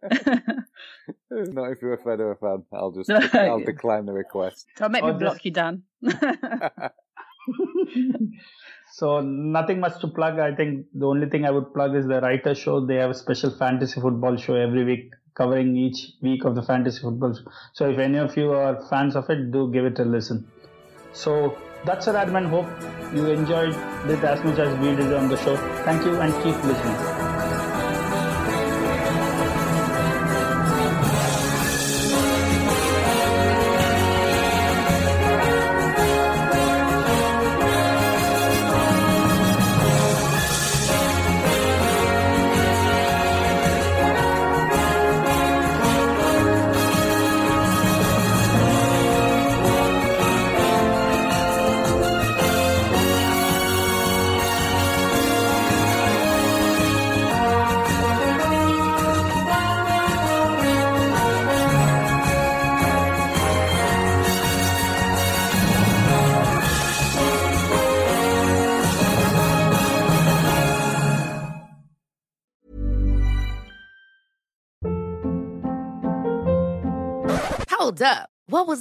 Not if you're a Federer fan. I'll decline the request. Don't make me block you, Dan. So nothing much to plug. I think the only thing I would plug is the Writer Show. They have a special fantasy football show every week, covering each week of the fantasy football show. So if any of you are fans of it, do give it a listen. So that's it, Admin. Hope you enjoyed it as much as we did on the show. Thank you and keep listening. Hold up. What was